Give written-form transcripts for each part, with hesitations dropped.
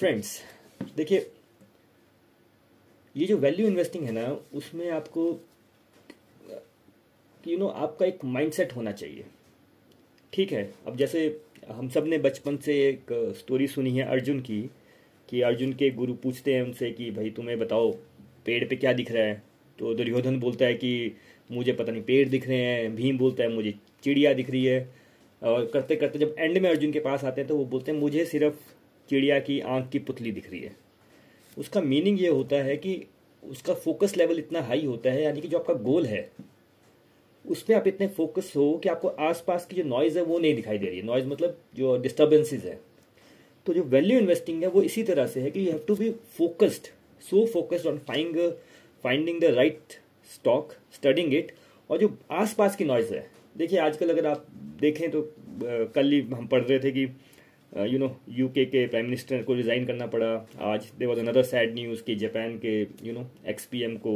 Friends, देखिए ये जो वैल्यू इन्वेस्टिंग है ना, उसमें आपको आपका एक माइंडसेट होना चाहिए। ठीक है, अब जैसे हम सब ने बचपन से एक स्टोरी सुनी है अर्जुन की, कि अर्जुन के गुरु पूछते हैं उनसे कि भाई तुम्हें बताओ पेड़ पे क्या दिख रहा है। तो दुर्योधन बोलता है कि मुझे पता नहीं पेड़ दिख रहे हैं, भीम बोलता है मुझे चिड़िया दिख रही है, और करते करते जब एंड में अर्जुन के पास आते हैं तो वो बोलते हैं मुझे सिर्फ चिड़िया की आंख की पुतली दिख रही है। उसका मीनिंग ये होता है कि उसका फोकस लेवल इतना हाई होता है, यानी कि जो आपका गोल है उस पर आप इतने फोकस हो कि आपको आसपास की जो नॉइज़ है वो नहीं दिखाई दे रही है। नॉइज़ मतलब जो डिस्टर्बेंसेस है। तो जो वैल्यू इन्वेस्टिंग है वो इसी तरह से है कि you have to be focused, so focused on finding the right stock, studying it, और जो आसपास की नॉइज़ है। देखिए आजकल अगर आप देखें तो कल ही हम पढ़ रहे थे कि यूके के प्राइम मिनिस्टर को रिज़ाइन करना पड़ा। आज there was another sad news कि जापान के एक्सपीएम को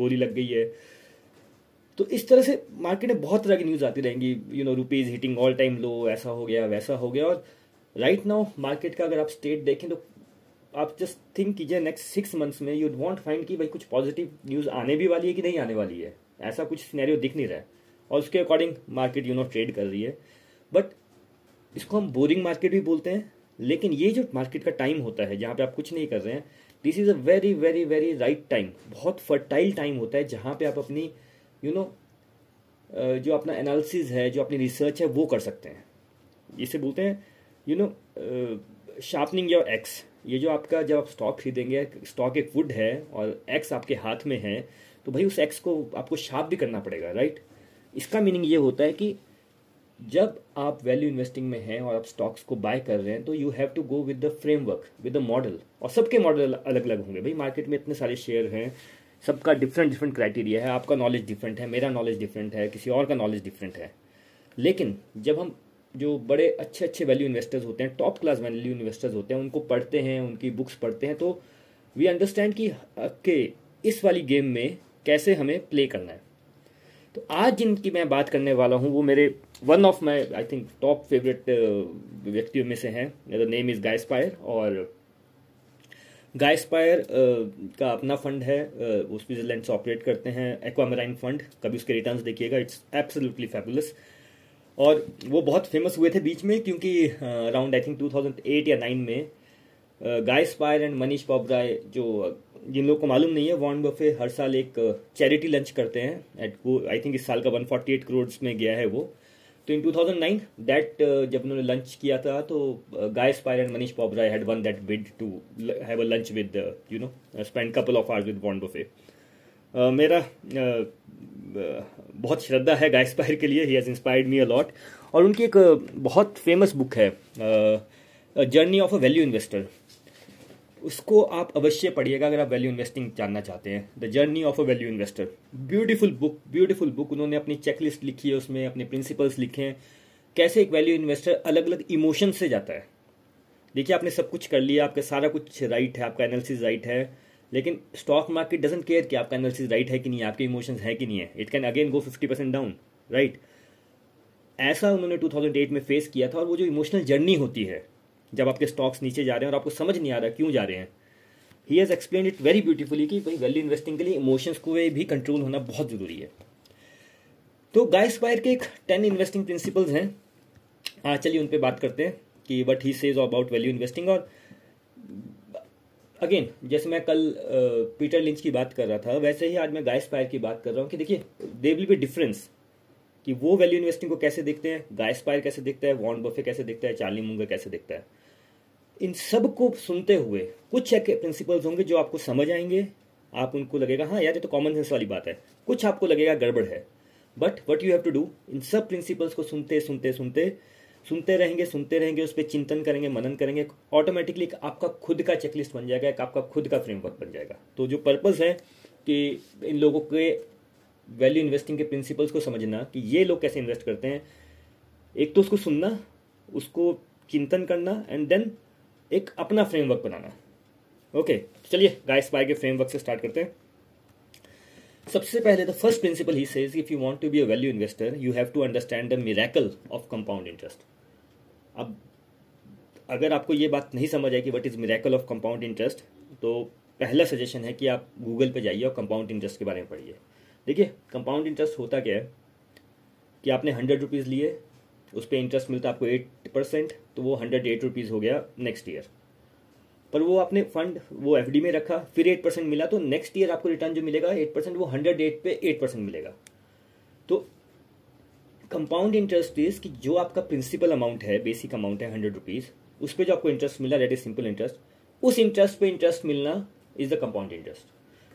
गोली लग गई है। तो इस तरह से मार्केट में बहुत तरह की न्यूज़ आती रहेंगी। Rupees hitting all time low, ऐसा हो गया वैसा हो गया। और राइट नाउ मार्केट का अगर आप स्टेट देखें तो आप जस्ट थिंक कीजिए नेक्स्ट 6 मंथ्स में यू वॉन्ट फाइंड कि भाई कुछ पॉजिटिव न्यूज़ आने भी वाली है कि नहीं आने वाली है, ऐसा कुछ सिनेरियो दिख नहीं रहा है। और उसके अकॉर्डिंग मार्केट ट्रेड कर रही है। बट इसको हम बोरिंग मार्केट भी बोलते हैं, लेकिन ये जो मार्केट का टाइम होता है जहाँ पे आप कुछ नहीं कर रहे हैं, this is a very very very right time, बहुत फर्टाइल टाइम होता है जहाँ पे आप अपनी जो अपना एनालिसिस है, जो अपनी रिसर्च है वो कर सकते हैं। इसे बोलते हैं शार्पनिंग योर एक्स। ये जो आपका जब आप स्टॉक खरीदेंगे, स्टॉक एक वुड है और एक्स आपके हाथ में है, तो भाई उस एक्स को आपको शार्प भी करना पड़ेगा, राइट। इसका मीनिंग ये होता है कि जब आप वैल्यू इन्वेस्टिंग में हैं और आप स्टॉक्स को बाय कर रहे हैं तो you have to go with the framework, with the model. और सबके मॉडल अलग अलग होंगे, भाई मार्केट में इतने सारे शेयर हैं, सबका डिफरेंट डिफरेंट क्राइटेरिया है, आपका नॉलेज डिफरेंट है, मेरा नॉलेज डिफरेंट है, किसी और का नॉलेज डिफरेंट है। लेकिन जब हम जो बड़े अच्छे अच्छे वैल्यू इन्वेस्टर्स होते हैं, टॉप क्लास वैल्यू इन्वेस्टर्स होते हैं, उनको पढ़ते हैं, उनकी बुक्स पढ़ते हैं, तो वी अंडरस्टैंड कि इस वाली गेम में कैसे हमें प्ले करना है। तो आज जिनकी मैं बात करने वाला हूँ वो मेरे one of my I think top favourite व्यक्तियों में से हैं। The name is Guy Spier. और गाय स्पायर का अपना फंड है, वो स्विट्जरलैंड से ऑपरेट करते हैं, एक्वामराइन फंड। कभी उसके रिटर्न्स देखिएगा, इट्स एब्सोल्युटली फैबुलस। और वो बहुत फेमस हुए थे बीच में, क्योंकि अराउंड आई थिंक 2008 या 2009 में Guy Spier and Manish Pabrai, जिन लोग को मालूम नहीं है, वॉरेन बफे हर साल एक चैरिटी लंच करते हैं। आई थिंक इस साल का 148 करोड़ में गया है वो। तो इन 2009 दैट जब उन्होंने लंच किया था तो Guy Spier and Manish Pabrai had won that bid to have a lunch with spend couple of hours with Warren Buffett. मेरा बहुत श्रद्धा है गाय स्पायर के लिए, he has inspired me a lot. और उनकी एक बहुत फेमस बुक है journey of a value investor, उसको आप अवश्य पढ़िएगा अगर आप वैल्यू इन्वेस्टिंग जानना चाहते हैं। The journey of a value investor, beautiful book, beautiful book. उन्होंने अपनी चेकलिस्ट लिखी है, उसमें अपने प्रिंसिपल्स लिखे हैं, कैसे एक वैल्यू इन्वेस्टर अलग अलग इमोशन से जाता है। देखिए आपने सब कुछ कर लिया, आपका सारा कुछ राइट है, आपका एनालिसिस राइट है, लेकिन स्टॉक मार्केट डजेंट केयर कि आपका एनालिसिस राइट है कि नहीं, आपके इमोशंस है कि नहीं है। It can again go 50% down, right. ऐसा उन्होंने 2008 में फेस किया था। और वो जो इमोशनल जर्नी होती है जब आपके स्टॉक्स नीचे जा रहे हैं और आपको समझ नहीं आ रहा क्यों जा रहे हैं, he has explain it very beautifully कि भाई वैल्यू इन्वेस्टिंग के लिए इमोशंस को भी कंट्रोल होना बहुत ज़रूरी है। तो गाय स्पायर के एक 10 इन्वेस्टिंग प्रिंसिपल्स हैं, चलिए उन पर बात करते हैं कि what he says about value investing. और अगेन जैसे मैं कल पीटर लिंच की बात कर रहा था, वैसे ही आज मैं गाय स्पायर की बात कर रहा हूँ कि देखिए देयर विल बी डिफरेंस कि वो वैल्यू इन्वेस्टिंग को कैसे देखते हैं, गाय स्पायर कैसे देखता है, वॉरेन बफे कैसे देखता है, चार्ली मुंगर कैसे देखता है। इन सब को सुनते हुए कुछ एक प्रिंसिपल्स होंगे जो आपको समझ आएंगे, आप उनको लगेगा हाँ यार ये तो कॉमन सेंस वाली बात है, कुछ आपको लगेगा गड़बड़ है। But what you have to do, इन सब प्रिंसिपल्स को सुनते सुनते सुनते सुनते रहेंगे, उस पर चिंतन करेंगे, मनन करेंगे, ऑटोमेटिकली आपका खुद का चेकलिस्ट बन जाएगा, एक आपका खुद का फ्रेमवर्क बन जाएगा। तो जो पर्पज़ है कि इन लोगों के वैल्यू इन्वेस्टिंग के प्रिंसिपल्स को समझना कि ये लोग कैसे इन्वेस्ट करते हैं, एक तो उसको सुनना, उसको चिंतन करना, एंड देन एक अपना फ्रेमवर्क बनाना। ओके, चलिए गाय स्पायर के फ्रेमवर्क से स्टार्ट करते हैं। सबसे पहले the first principle he says if you want to be a value investor you have to understand the miracle of compound interest. अब अगर आपको ये बात नहीं समझ आई कि what is miracle of compound interest, तो पहला सजेशन है कि आप गूगल पे जाइए और कंपाउंड इंटरेस्ट के बारे में पढ़िए। देखिए कंपाउंड इंटरेस्ट होता क्या है कि आपने 100 रुपीज़ लिए, उस पर इंटरेस्ट मिलता आपको 8%, तो वो 108 रुपीज़ हो गया नेक्स्ट ईयर। पर वो आपने फंड वो एफडी में रखा, फिर 8% मिला, तो नेक्स्ट ईयर आपको रिटर्न जो मिलेगा 8%, वो 108 पे 8% मिलेगा। तो कंपाउंड इंटरेस्ट इज कि जो आपका प्रिंसिपल अमाउंट है, बेसिक अमाउंट है 100 रुपीज़, उस पर जो आपको इंटरेस्ट मिला दैट इज सिंपल इंटरेस्ट, उस इंटरेस्ट पे इंटरेस्ट मिलना इज द कंपाउंड इंटरेस्ट।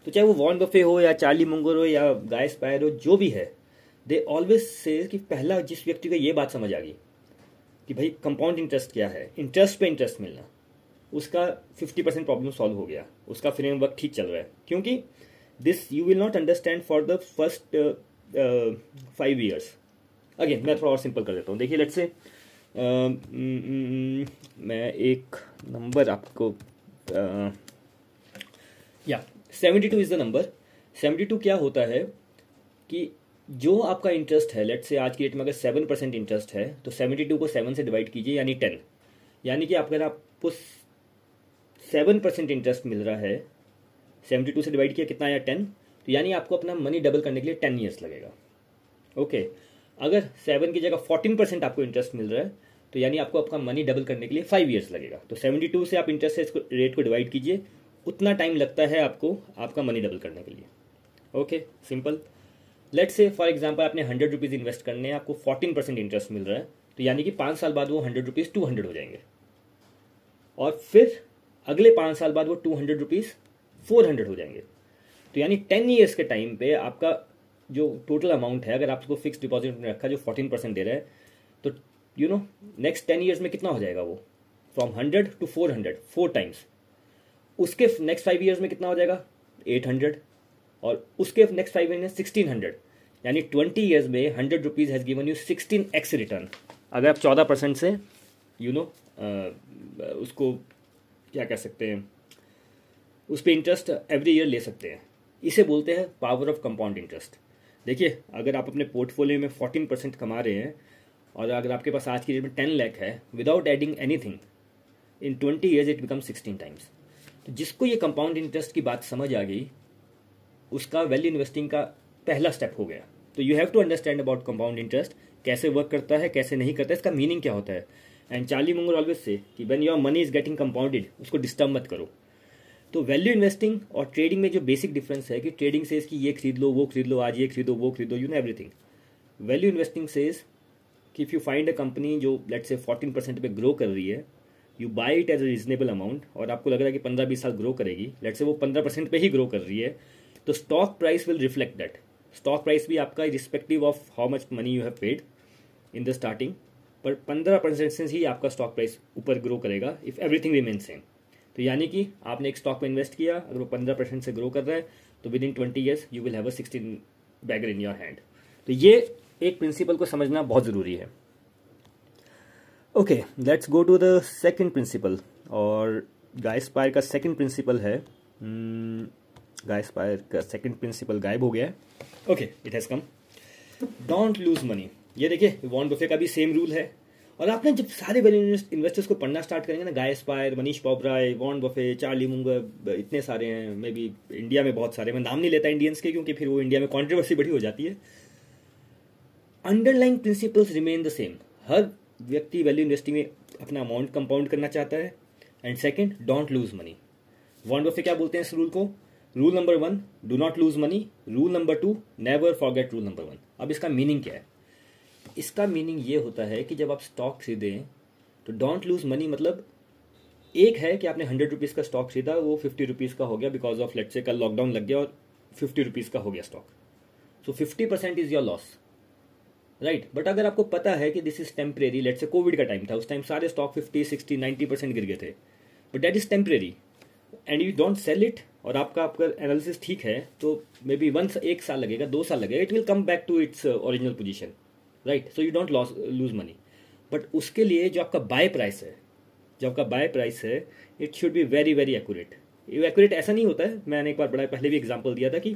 तो चाहे वो वॉरेन बफे हो या चार्ली मुंगर हो या गाय स्पायर हो, जो भी है, दे ऑलवेज से कि पहला जिस व्यक्ति को ये बात समझ आ गई कि भाई कंपाउंड इंटरेस्ट क्या है, इंटरेस्ट पे इंटरेस्ट मिलना, उसका 50% प्रॉब्लम सॉल्व हो गया, उसका फ्रेमवर्क ठीक चल रहा है। क्योंकि this you will not understand for the first 5 years. Again मैं थोड़ा और सिंपल कर देता हूँ। देखिए लेट्स से मैं एक नंबर आपको या 72 इज़ द नंबर। 72 क्या होता है कि जो आपका इंटरेस्ट है, लेट्स से आज की डेट में अगर 7% इंटरेस्ट है, तो 72 को 7 से डिवाइड कीजिए यानी 10, यानी कि अगर आपको 7% इंटरेस्ट मिल रहा है, 72 से डिवाइड किया कितना आया 10, तो यानी आपको अपना मनी डबल करने के लिए 10 ईयर्स लगेगा। ओके, अगर 7 की जगह 14% आपको इंटरेस्ट मिल रहा है, तो यानी आपको आपका मनी डबल करने के लिए 5 ईयर्स लगेगा। तो 72 से आप इंटरेस्ट रेट को डिवाइड कीजिए, उतना टाइम लगता है आपको आपका मनी डबल करने के लिए। Okay simple. Let's say for example आपने 100 रुपीज़ इन्वेस्ट करने हैं, आपको 14% इंटरेस्ट मिल रहा है, तो यानी कि 5 साल बाद वो 100 रुपीज़ 200 हो जाएंगे, और फिर अगले 5 साल बाद वो 200 रुपीज़ 400 हो जाएंगे। तो यानी 10 ईयर्स के टाइम पे आपका जो टोटल अमाउंट है, अगर आपको फिक्स डिपॉजिट में रखा जो 14% दे रहा है, तो यू नो नेक्स्ट 10 ईयर्स में कितना हो जाएगा वो, फ्रॉम 100 to 400, 4 टाइम्स। उसके नेक्स्ट 5 ईयर्स में कितना हो जाएगा, 800, और उसके नेक्स्ट 5 ईयर में 1600, यानी 20 ईयर्स में 100 rupees has given you 16x return. अगर आप 14% से यू नो उसको क्या कह सकते हैं, उस पर इंटरेस्ट एवरी ईयर ले सकते हैं। इसे बोलते हैं पावर ऑफ कंपाउंड इंटरेस्ट। देखिए अगर आप अपने पोर्टफोलियो में 14% कमा रहे हैं, और अगर आपके पास आज की डेट में 10 लाख है, without adding anything, in 20 years it become 16 times. तो जिसको ये कंपाउंड इंटरेस्ट की बात समझ आ गई, उसका वैल्यू इन्वेस्टिंग का पहला स्टेप हो गया। तो you have to understand about compound interest, कैसे वर्क करता है, कैसे नहीं करता है, इसका मीनिंग क्या होता है। एंड चार्ली मुंगर ऑलवेज से कि when your money is getting compounded, उसको डिस्टर्ब मत करो। तो वैल्यू इन्वेस्टिंग और ट्रेडिंग में जो बेसिक डिफरेंस है कि ट्रेडिंग से इसकी ये खरीद लो, वो खरीद लो, आज ये खरीदो, वो खरीदो, you know everything. Value investing says कि if you find a company जो लेट्स से 14% पे ग्रो कर रही है, you buy it as a reasonable amount, और आपको लग रहा है कि 15-20 साल ग्रो करेगी, लेट्स से वो 15% पे ही ग्रो कर रही है, तो stock price will reflect that. Stock price भी आपका respective of how much money you have paid in the starting, पर 15% से ही आपका स्टॉक प्राइस ऊपर ग्रो करेगा इफ़ एवरीथिंग रिमेन सेम। तो यानी कि आपने एक स्टॉक में इन्वेस्ट किया, अगर वो 15% से ग्रो कर रहा है, तो within 20 years you will have a 16 bagger in your hand. तो ये एक प्रिंसिपल को समझना बहुत ज़रूरी है। Okay let's go to the second principle, और गाय स्पायर का सेकंड प्रिंसिपल है, गाय स्पायर का सेकंड प्रिंसिपल गायब हो गया है। Okay it has come, don't lose money. ये देखिए वॉरेन बफे का भी सेम रूल है, और आपने जब सारे वैल्यू इन्वेस्टर्स को पढ़ना स्टार्ट करेंगे ना, Guy Spier, Manish Pabrai, Warren Buffett, Charlie Munger, इतने सारे हैं, मे बी इंडिया में बहुत सारे, मैं नाम नहीं लेता इंडियंस के, क्योंकि फिर वो इंडिया में कॉन्ट्रोवर्सी बड़ी हो जाती है। Underline principles remain the same. हर व्यक्ति वैल्यू इन्वेस्टिंग में अपना अमाउंट कंपाउंड करना चाहता है। And second, don't lose money. Warren Buffett क्या बोलते हैं इस रूल को, rule number 1 do not lose money, rule number 2 never forget rule number 1। अब इसका मीनिंग क्या है? इसका मीनिंग ये होता है कि जब आप स्टॉक खरीदें तो डोंट लूज मनी, मतलब एक है कि आपने 100 रुपीज़ का स्टॉक खरीदा, वो 50 रुपीज़ का हो गया बिकॉज ऑफ लेट्स से कल लॉकडाउन लग गया और 50 रुपीज़ का हो गया stock, so 50% is your loss, right. But अगर आपको पता है कि this is temporary, let's say Covid का टाइम था, उस टाइम सारे स्टॉक 50-60-90% गिर गए थे, but that is temporary and you don't sell it, और आपका एनालिसिस ठीक है, तो मे बी 1-1 साल लगेगा, 2 साल लगेगा, it will come back to its original position, right. So you don't lose money, but उसके लिए जो आपका बाय प्राइस है, जो आपका बाय प्राइस है, it should be very very accurate. ये एक्यूरेट ऐसा नहीं होता है, मैंने एक बार बड़ा पहले भी एग्जांपल दिया था कि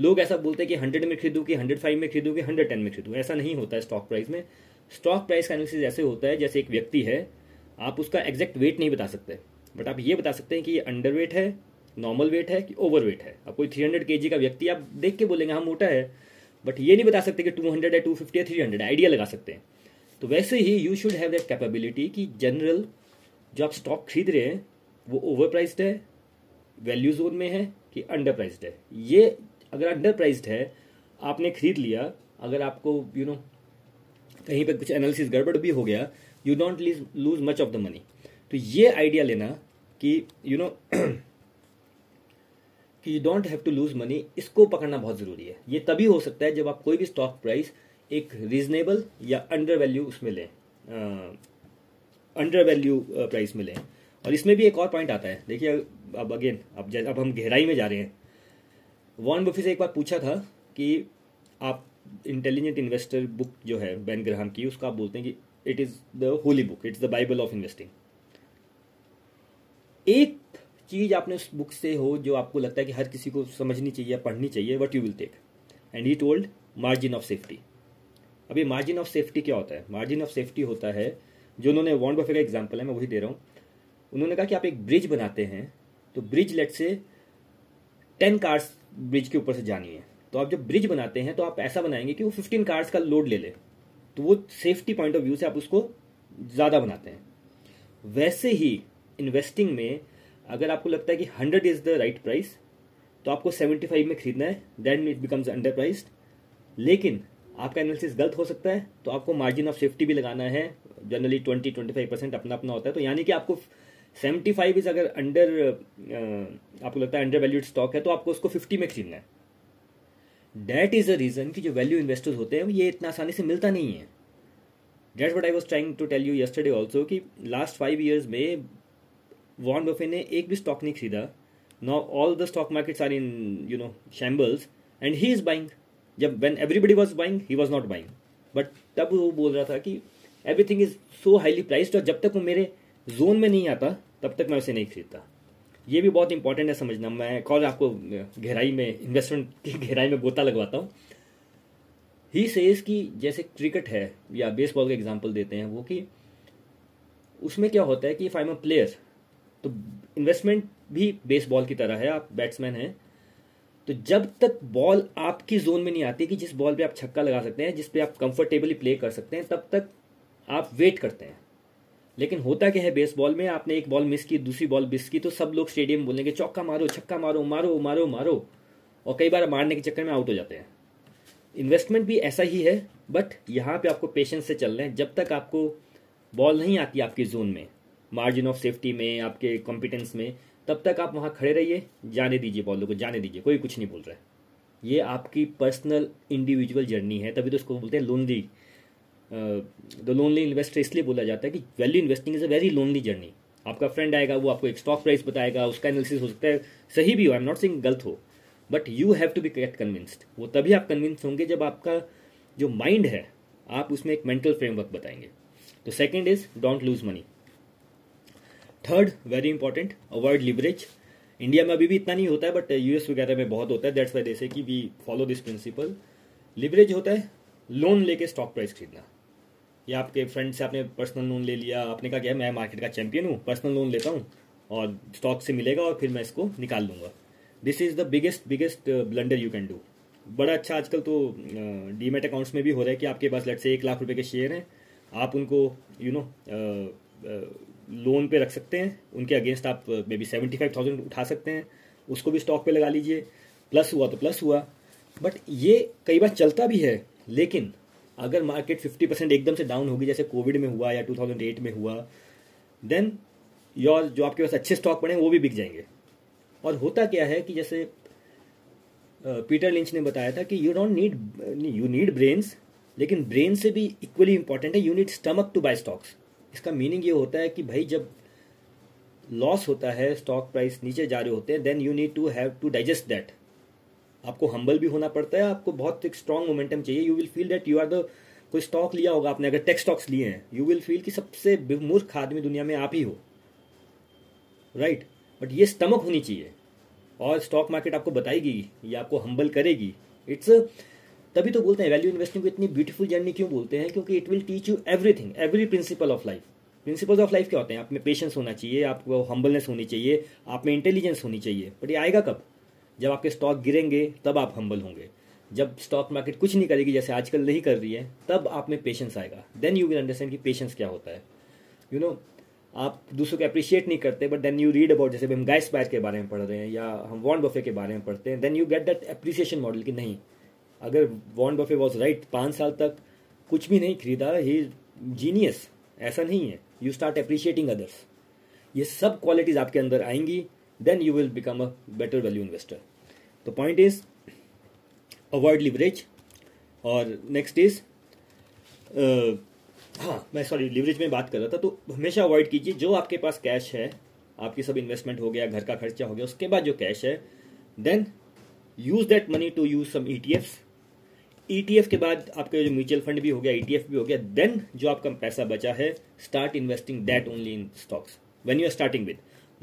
लोग ऐसा बोलते हैं कि 100 में खरीदूँ, कि 105 में खरीदूँ, कि 110 में खरीदूँ। ऐसा नहीं होता है स्टॉक प्राइस में। स्टॉक प्राइस का एनालिसिस ऐसे होता है जैसे एक व्यक्ति है, आप उसका एग्जैक्ट वेट नहीं बता सकते, बट आप ये बता सकते हैं कि ये अंडर वेट है, नॉर्मल वेट है कि ओवर वेट है। अब कोई 300 kg का व्यक्ति आप देख के बोलेंगे हाँ मोटा है, बट ये नहीं बता सकते कि 200 है, 250 है, 300 है, आइडिया लगा सकते हैं। तो वैसे ही you should have that capability कि जनरल जो आप स्टॉक खरीद रहे हैं वो ओवर प्राइस्ड है, वैल्यू जोन में है कि अंडर प्राइस्ड है। ये अगर अंडर प्राइस्ड है आपने खरीद लिया, अगर आपको you know, कहीं पर कुछ एनालिसिस गड़बड़ भी हो गया, you don't lose much of the money. तो ये आइडिया लेना कि कि you don't have to lose money, इसको पकड़ना बहुत ज़रूरी है। ये तभी हो सकता है जब आप कोई भी स्टॉक प्राइस एक रीजनेबल या अंडर वैल्यू उसमें लें, अंडर वैल्यू प्राइस में लें। और इसमें भी एक और पॉइंट आता है, देखिए अब अगेन अब हम गहराई में जा रहे हैं। वॉरेन बफेट से एक बार पूछा था कि आप इंटेलिजेंट इन्वेस्टर बुक जो है बेन ग्राहम की, उसका आप बोलते हैं कि it is the holy book, it's the Bible of investing. एक चीज़ आपने उस बुक से हो जो आपको लगता है कि हर किसी को समझनी चाहिए या पढ़नी चाहिए, what you will take, and he told margin of safety. अब ये मार्जिन ऑफ सेफ्टी क्या होता है? मार्जिन ऑफ सेफ्टी होता है, जो उन्होंने वॉरेन बफेट का एग्जाम्पल है मैं वही दे रहा हूँ, उन्होंने कहा कि आप एक ब्रिज बनाते हैं, तो ब्रिज लेट से 10 कार्स ब्रिज के ऊपर से जानी है, तो आप जब ब्रिज बनाते हैं तो आप ऐसा बनाएंगे कि वो 15 कार्स का लोड ले ले, तो वो सेफ्टी पॉइंट ऑफ व्यू से आप उसको ज़्यादा बनाते हैं। वैसे ही इन्वेस्टिंग में अगर आपको लगता है कि 100 इज़ द राइट प्राइस, तो आपको 75 में खरीदना है, then it becomes under priced. लेकिन आपका एनालिसिस गलत हो सकता है, तो आपको मार्जिन ऑफ सेफ्टी भी लगाना है, जनरली 20-25% अपना अपना होता है। तो यानी कि आपको 75 इज अगर अंडर, आपको लगता है अंडर वैल्यूड स्टॉक है, तो आपको उसको 50 में खरीदना है। डैट इज़ द रीज़न कि जो वैल्यू इन्वेस्टर्स होते हैं ये इतना आसानी से मिलता नहीं है। That's what I was trying to tell you yesterday also, कि लास्ट 5 years में वॉरेन बफेट ने एक भी स्टॉक नहीं खरीदा। Now all the stock markets are in shambles and he is buying. जब when everybody was buying he was not buying, but तब वो बोल रहा था कि everything is so highly priced, और जब तक वो मेरे जोन में नहीं आता तब तक मैं उसे नहीं खरीदता। ये भी बहुत इंपॉर्टेंट है समझना। मैं कॉल आपको गहराई में, इन्वेस्टमेंट की गहराई में गोता लगवाता हूँ। ही सेज कि जैसे क्रिकेट है या बेसबॉल का एग्जाम्पल देते हैं वो, कि उसमें क्या होता है कि if I am a player, तो इन्वेस्टमेंट भी बेसबॉल की तरह है, आप बैट्समैन हैं, तो जब तक बॉल आपकी जोन में नहीं आती कि जिस बॉल पे आप छक्का लगा सकते हैं, जिस पे आप कंफर्टेबली प्ले कर सकते हैं, तब तक आप वेट करते हैं। लेकिन होता क्या है बेसबॉल में, आपने एक बॉल मिस की, दूसरी बॉल मिस की, तो सब लोग स्टेडियम बोलेंगे चौका मारो, छक्का मारो, मारो मारो मारो, और कई बार मारने के चक्कर में आउट हो जाते हैं। इन्वेस्टमेंट भी ऐसा ही है, बट यहाँ पर आपको पेशेंस से चलना है। जब तक आपको बॉल नहीं आती आपकी जोन में, मार्जिन ऑफ सेफ्टी में, आपके कॉम्पिटेंस में, तब तक आप वहाँ खड़े रहिए, जाने दीजिए, बॉलों को जाने दीजिए, कोई कुछ नहीं बोल रहा है। ये आपकी पर्सनल इंडिविजुअल जर्नी है, तभी तो इसको बोलते हैं लोनली, द लोनली इन्वेस्टर। इसलिए बोला जाता है कि value investing is a very lonely journey. आपका फ्रेंड आएगा, वो आपको एक स्टॉक प्राइस बताएगा, उसका एनालिसिस हो सकता है सही भी हो, आई एम नॉट सेइंग गलत हो, but you have to be correct convinced. वो तभी आप कन्विंस होंगे जब आपका जो माइंड है आप उसमें एक मेंटल फ्रेमवर्क बताएंगे। तो second is don't lose money. Third, very important, avoid leverage. India में अभी भी इतना नहीं होता है, बट यूएस वगैरह में बहुत होता है। दैट्स वाई दे से कि we follow this principle. Leverage होता है लोन लेके स्टॉक प्राइस खरीदना, या आपके फ्रेंड से आपने पर्सनल लोन ले लिया, आपने कहा कि मैं मार्केट का चैंपियन हूँ, पर्सनल लोन लेता हूँ और स्टॉक से मिलेगा और फिर मैं इसको निकाल लूँगा। This is the biggest blunder you can do. बड़ा अच्छा आजकल तो डीमेट अकाउंट्स में भी हो रहा है कि आपके पास लेट से 1 लाख रुपये के शेयर हैं, आप उनको लोन पे रख सकते हैं, उनके अगेंस्ट आप मे बी 75,000 उठा सकते हैं, उसको भी स्टॉक पे लगा लीजिए, प्लस हुआ तो प्लस हुआ। बट ये कई बार चलता भी है, लेकिन अगर मार्केट 50% एकदम से डाउन होगी जैसे कोविड में हुआ या 2008 में हुआ, देन योर जो आपके पास अच्छे स्टॉक पड़े हैं वो भी बिक जाएंगे। और होता क्या है कि जैसे पीटर लिंच ने बताया था कि यू नीड ब्रेन्स, लेकिन ब्रेन से भी इक्वली इंपॉर्टेंट है, you need stomach to buy stocks. इसका मीनिंग ये होता है कि भाई जब लॉस होता है, स्टॉक प्राइस नीचे जा रहे होते हैं, then you need to have to digest that. आपको हम्बल भी होना पड़ता है, आपको बहुत एक स्ट्रांग मोमेंटम चाहिए। You will feel that you are the, कोई स्टॉक लिया होगा आपने, अगर टेक स्टॉक्स लिए हैं, यू विल फील कि सबसे मूर्ख आदमी दुनिया में आप ही हो, राइट? बट ये स्टमक होनी चाहिए, और स्टॉक मार्केट आपको बताएगी या आपको हम्बल करेगी। इट्स, तभी तो बोलते हैं वैल्यू इन्वेस्टिंग को इतनी ब्यूटीफुल जर्नी क्यों बोलते हैं, क्योंकि it will teach you everything, every principle of life. Principles of life क्या होते हैं? आप में पेशेंस होना चाहिए, आपको हम्बलनेस होनी चाहिए, आप में इंटेलिजेंस होनी चाहिए। बट ये आएगा कब? जब आपके स्टॉक गिरेंगे तब आप हम्बल होंगे, जब स्टॉक मार्केट कुछ नहीं करेगी जैसे आजकल नहीं कर रही है तब आप में पेशेंस आएगा। देन यू विल अंडरस्टैंड कि पेशेंस क्या होता है। यू नो, आप दूसरों को अप्रिशिएट नहीं करते, but then you read about, जैसे हम गाय स्पायर के बारे में पढ़ रहे हैं या हम वॉरेन बफे के बारे में पढ़ते हैं, then you get that appreciation model कि नहीं, अगर वॉरेन बफे वॉज राइट, 5 साल तक कुछ भी नहीं खरीदा, ही जीनियस, ऐसा नहीं है। You start appreciating others. ये सब क्वालिटीज आपके अंदर आएंगी, then you will become a better value investor. तो पॉइंट इज अवॉइड लिवरेज, और नेक्स्ट इज लिवरेज में बात कर रहा था, तो हमेशा अवॉइड कीजिए। जो आपके पास कैश है, आपकी सब इन्वेस्टमेंट हो गया, घर का खर्चा हो गया, उसके बाद जो कैश है, then use that money to use some ETFs। ETF के बाद आपके जो म्यूचुअल फंड भी हो गया, ETF भी हो गया, देन जो आपका पैसा बचा है, start investing that only in stocks when you are starting with.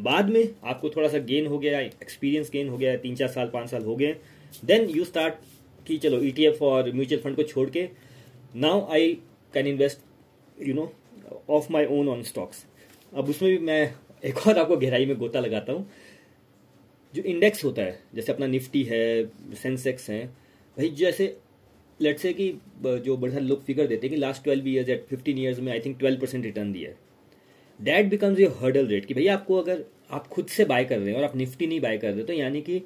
बाद में आपको थोड़ा सा गेन हो गया, एक्सपीरियंस गेन हो गया, 3-4 साल 5 साल हो गए, देन यू स्टार्ट कि चलो ETF और म्यूचुअल फंड को छोड़ के now I can invest of my own on stocks. अब उसमें भी मैं एक और आपको गहराई में गोता लगाता हूँ। जो इंडेक्स होता है, जैसे अपना निफ्टी है, सेंसेक्स है, भाई जैसे लेट्स से कि जो बड़े सारे लोग फिगर देते हैं कि लास्ट 12 ईयर्स या 15 ईयर्स में आई थिंक 12% रिटर्न दिया है, that becomes your hurdle rate कि भैया आपको, अगर आप खुद से बाय कर रहे हैं और आप निफ्टी नहीं बाय कर रहे तो यानी कि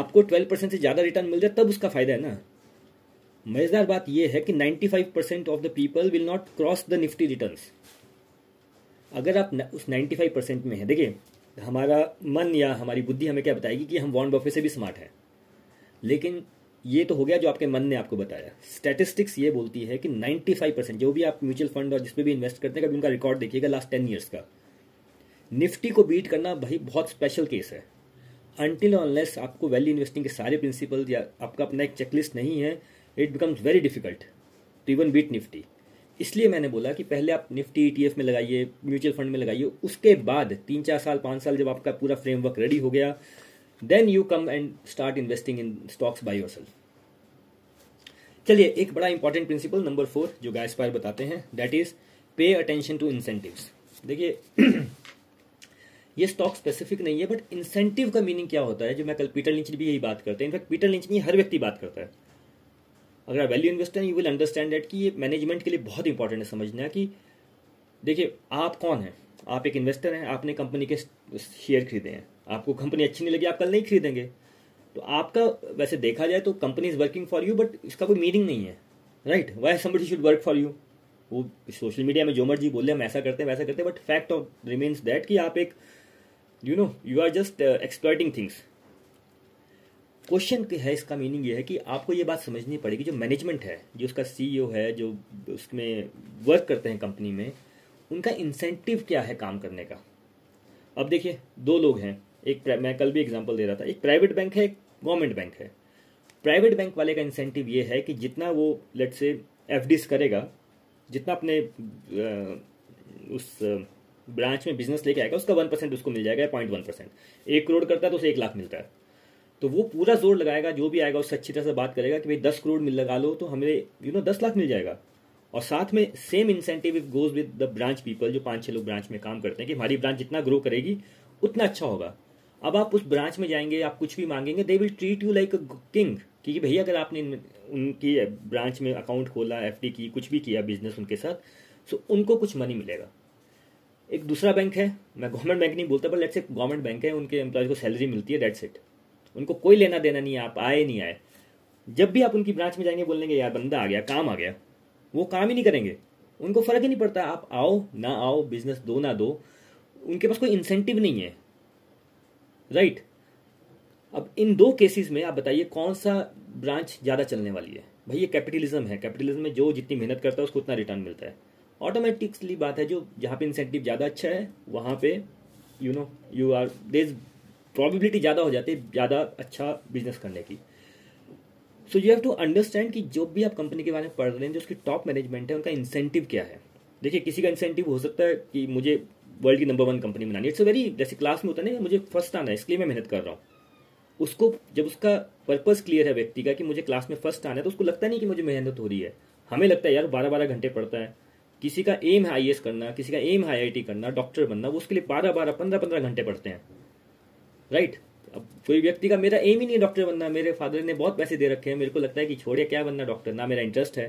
आपको 12% से ज़्यादा रिटर्न मिल जाए तब उसका फ़ायदा है ना। मज़ेदार बात यह है कि 95% of the people will not cross the Nifty returns. अगर आप उस 95% में हैं, देखिए हमारा मन या हमारी बुद्धि हमें क्या बताएगी कि हम वॉरेन बफे से भी स्मार्ट हैं, लेकिन ये तो हो गया जो आपके मन ने आपको बताया। स्टैटिस्टिक्स ये बोलती है कि 95% जो भी आप म्यूचुअल फंड और जिस पे भी इन्वेस्ट करते हैं, कभी उनका रिकॉर्ड देखिएगा लास्ट 10 ईयर्स का, निफ्टी को बीट करना भाई बहुत स्पेशल केस है। अनटिल अनलेस आपको वैल्यू इन्वेस्टिंग के सारे प्रिंसिपल या आपका अपना एक चेकलिस्ट नहीं है, it becomes very difficult to even beat Nifty. इसलिए मैंने बोला कि पहले आप निफ्टी ETF में लगाइए, म्यूचुअल फंड में लगाइए, उसके बाद 3-4 साल 5 साल जब आपका पूरा फ्रेमवर्क रेडी हो गया, then you come and start investing in stocks by yourself. चलिए, एक बड़ा इंपॉर्टेंट प्रिंसिपल नंबर 4 जो गाय स्पायर बताते हैं, that is pay attention to incentives. देखिए ये स्टॉक स्पेसिफिक नहीं है, बट इंसेंटिव का मीनिंग क्या होता है, जो मैं कल पीटर लिंच भी यही बात करते हैं, इनफैक्ट पीटर लिंच में हर व्यक्ति बात करता है। अगर आप value investor you will understand that कि ये मैनेजमेंट के लिए बहुत इंपॉर्टेंट है समझना कि देखिए आप कौन हैं। आप एक इन्वेस्टर हैं, आपने कंपनी के शेयर खरीदे हैं, आपको कंपनी अच्छी नहीं लगी, आप कल नहीं खरीदेंगे, तो आपका वैसे देखा जाए तो company is working for you, but इसका कोई मीनिंग नहीं है, right? Why somebody should work for you. वो सोशल मीडिया में जो मर्जी बोले, हम ऐसा करते हैं वैसा करते हैं, but fact of remains that कि आप एक you are just exploiting things. Question है, इसका मीनिंग ये है कि आपको ये बात समझनी पड़ेगी, जो मैनेजमेंट है, जो उसका CEO है, जो उसमें वर्क करते हैं कंपनी में, उनका इंसेंटिव क्या है काम करने का। अब देखिए 2 लोग हैं, एक मैं कल भी एग्जांपल दे रहा था, एक प्राइवेट बैंक है, एक गवर्नमेंट बैंक है। प्राइवेट बैंक वाले का इंसेंटिव ये है कि जितना वो लेट्स से FDs करेगा, जितना अपने उस ब्रांच में बिजनेस लेके आएगा, उसका 1% उसको मिल जाएगा, 0.1%। 1 करोड़ करता है तो उसे 1 लाख मिलता है, तो वो पूरा जोर लगाएगा, जो भी आएगा उससे अच्छी तरह से बात करेगा कि भाई 10 करोड़ लगा लो तो हमें 10 लाख मिल जाएगा। और साथ में same incentive if goes with the branch people, जो 5-6 लोग ब्रांच में काम करते हैं, कि हमारी ब्रांच जितना ग्रो करेगी उतना अच्छा होगा। अब आप उस ब्रांच में जाएंगे, आप कुछ भी मांगेंगे, they will treat you like a king, क्योंकि भैया अगर आपने उनकी ब्रांच में अकाउंट खोला, FD की, कुछ भी किया बिजनेस उनके साथ, सो उनको कुछ मनी मिलेगा। एक दूसरा बैंक है, मैं गवर्नमेंट बैंक नहीं बोलता, पर लेट्स से गवर्नमेंट बैंक है, उनके एम्प्लॉयज को सैलरी मिलती है, डेट्स इट, उनको कोई लेना देना नहीं है, आप आए नहीं आए। जब भी आप उनकी ब्रांच में जाएंगे, बोलेंगे यार बंदा आ गया, काम आ गया, वो काम ही नहीं करेंगे, उनको फर्क ही नहीं पड़ता आप आओ ना आओ, बिजनेस दो ना दो, उनके पास कोई इंसेंटिव नहीं है, राइट? अब इन 2 केसेस में आप बताइए कौन सा ब्रांच ज़्यादा चलने वाली है? भाई ये कैपिटलिज्म है, कैपिटलिज्म में जो जितनी मेहनत करता है उसको उतना रिटर्न मिलता है, ऑटोमेटिकली बात है, जो जहाँ पे इंसेंटिव ज़्यादा अच्छा है वहाँ पे you are there is probability ज़्यादा हो जाती है ज़्यादा अच्छा बिजनेस करने की। So you have to understand कि जो भी आप कंपनी के बारे में पढ़ रहे हैं, जो उसकी टॉप मैनेजमेंट है, उनका इंसेंटिव क्या है। देखिए किसी का इंसेंटिव हो सकता है कि मुझे वर्ल्ड की नंबर 1 कंपनी बनानी है, इट्स वेरी, जैसे क्लास में होता है ना, मुझे फर्स्ट आना है इसलिए मैं मेहनत कर रहा हूँ। उसको जब उसका पर्पस क्लियर है व्यक्ति का कि मुझे क्लास में फर्स्ट आना है, तो उसको लगता नहीं कि मुझे मेहनत हो रही है, हमें लगता है यार 12-12 घंटे पढ़ता है, किसी का एम है IAS करना, किसी का एम है IIT करना, डॉक्टर बनना, वो उसके लिए 12-12, 15-15 घंटे पढ़ते हैं, राइट। अब कोई व्यक्ति का मेरा एम ही नहीं है डॉक्टर बनना, मेरे फादर ने बहुत पैसे दे रखे हैं, मेरे को लगता है कि छोड़िए क्या बनना डॉक्टर, ना मेरा इंटरेस्ट है,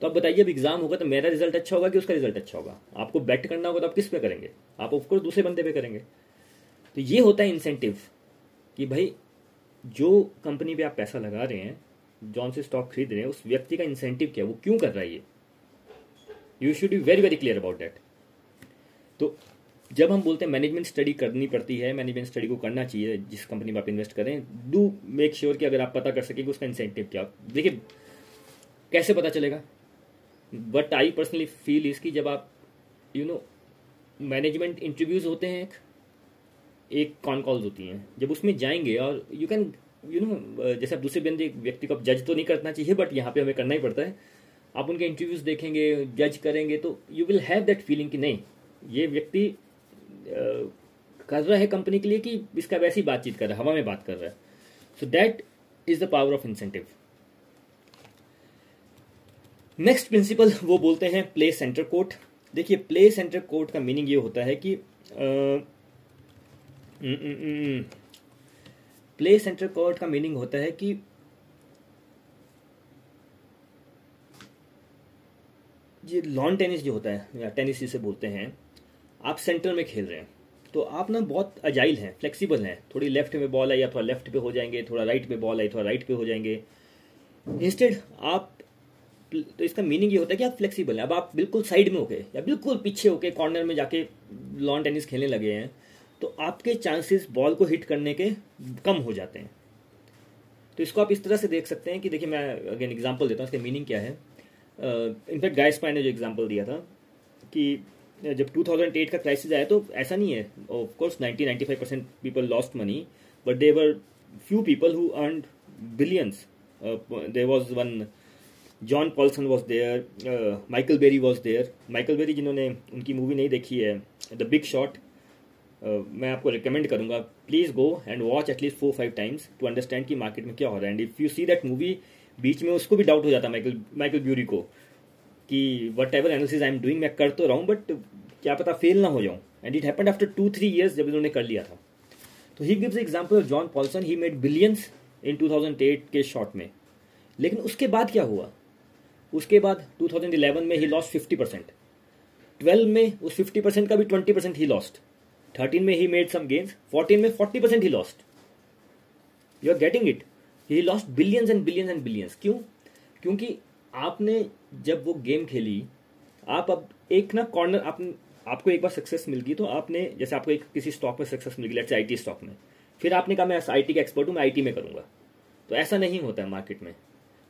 तो आप बताइए अब एग्जाम होगा तो मेरा रिजल्ट अच्छा होगा कि उसका रिजल्ट अच्छा होगा? आपको बेट करना होगा तो आप किस पे करेंगे? आप ऑफकोर्स दूसरे बंदे पे करेंगे। तो ये होता है इंसेंटिव कि भाई जो कंपनी पे आप पैसा लगा रहे हैं, जॉन से स्टॉक खरीद रहे हैं, उस व्यक्ति का इंसेंटिव क्या है, वो क्यों कर रहा है ये, you should be very very clear about that. तो जब हम बोलते हैं मैनेजमेंट स्टडी करनी पड़ती है, मैनेजमेंट स्टडी को करना चाहिए जिस कंपनी में आप इन्वेस्ट करें, डू मेक श्योर कि अगर आप पता कर सके कि उसका इंसेंटिव क्या। देखिए कैसे पता चलेगा, बट आई पर्सनली फील इसकी, जब आप यू नो मैनेजमेंट इंटरव्यूज होते हैं, एक कॉन कॉल्स होती हैं, जब उसमें जाएंगे और यू कैन यू नो, जैसे आप दूसरे बंदे व्यक्ति को आप जज तो नहीं करना चाहिए, बट यहाँ पे हमें करना ही पड़ता है, आप उनके इंटरव्यूज देखेंगे, जज करेंगे, तो you will have that feeling कि नहीं ये व्यक्ति कर रहा है कंपनी के लिए कि इसका वैसी बातचीत कर रहा है, हवा में बात कर रहा है। So that is the power of incentive. Next principle वो बोलते हैं प्ले सेंटर कोर्ट। देखिए प्ले सेंटर कोर्ट का मीनिंग ये होता है कि प्ले सेंटर कोर्ट का मीनिंग होता है कि ये लॉन टेनिस जो होता है या टेनिस जिसे बोलते हैं, आप सेंटर में खेल रहे हैं तो आप ना बहुत अजाइल हैं, फ्लेक्सिबल हैं, थोड़ी लेफ्ट में बॉल आई आप थोड़ा लेफ्ट पे हो जाएंगे, थोड़ा राइट पे बॉल आई थोड़ा राइट पे हो जाएंगे, इंस्टेड आप, तो इसका मीनिंग ये होता है कि आप फ्लेक्सिबल हैं। अब आप बिल्कुल साइड में होके या बिल्कुल पीछे होके कॉर्नर में जाके लॉन टेनिस खेलने लगे हैं तो आपके चांसेस बॉल को हिट करने के कम हो जाते हैं। तो इसको आप इस तरह से देख सकते हैं कि देखिए मैं अगेन एग्जांपल देता हूँ, इसका मीनिंग क्या है। इनफैक्ट गाय स्पायर ने जो एग्जांपल दिया था कि जब 2008 का क्राइसिस आया तो ऐसा नहीं है, of course 90-95% people lost money, but they were few people who earn billions. There was one John Paulson was there, Michael Burry was there. Michael Burry जिन्होंने, उनकी मूवी नहीं देखी है द बिग शॉट, मैं आपको रिकमेंड करूंगा, please go and watch at least 4-5 times to understand कि market में क्या हो रहा है। And if you see that movie, बीच में उसको भी डाउट हो जाता माइकल ब्यूरी को कि whatever analysis I am doing मैं कर तो रहा हूँ बट क्या पता फेल ना हो जाऊँ। And it happened after 2-3 years जब इन्होंने कर लिया था। तो he gives example of John Paulson, he made billions in 2008 के शॉट में, लेकिन उसके बाद क्या हुआ? उसके बाद 2011 में ही लॉस्ट 50%, 12 में उस 50% का भी 20% ही लॉस्ट, 13 में ही मेड सम गेन्स, 14 में 40% he lost. You are getting it, he lost billions and billions and billions. क्यों? क्योंकि आपने जब वो गेम खेली, आप अब एक ना कॉर्नर, आपको एक बार सक्सेस मिल गई तो आपने, जैसे आपको एक किसी स्टॉक में सक्सेस मिल गई, लेट्स से IT स्टॉक में, फिर आपने कहा मैं IT का एक्सपर्ट हूँ, मैं IT में करूँगा, तो ऐसा नहीं होता है मार्केट में।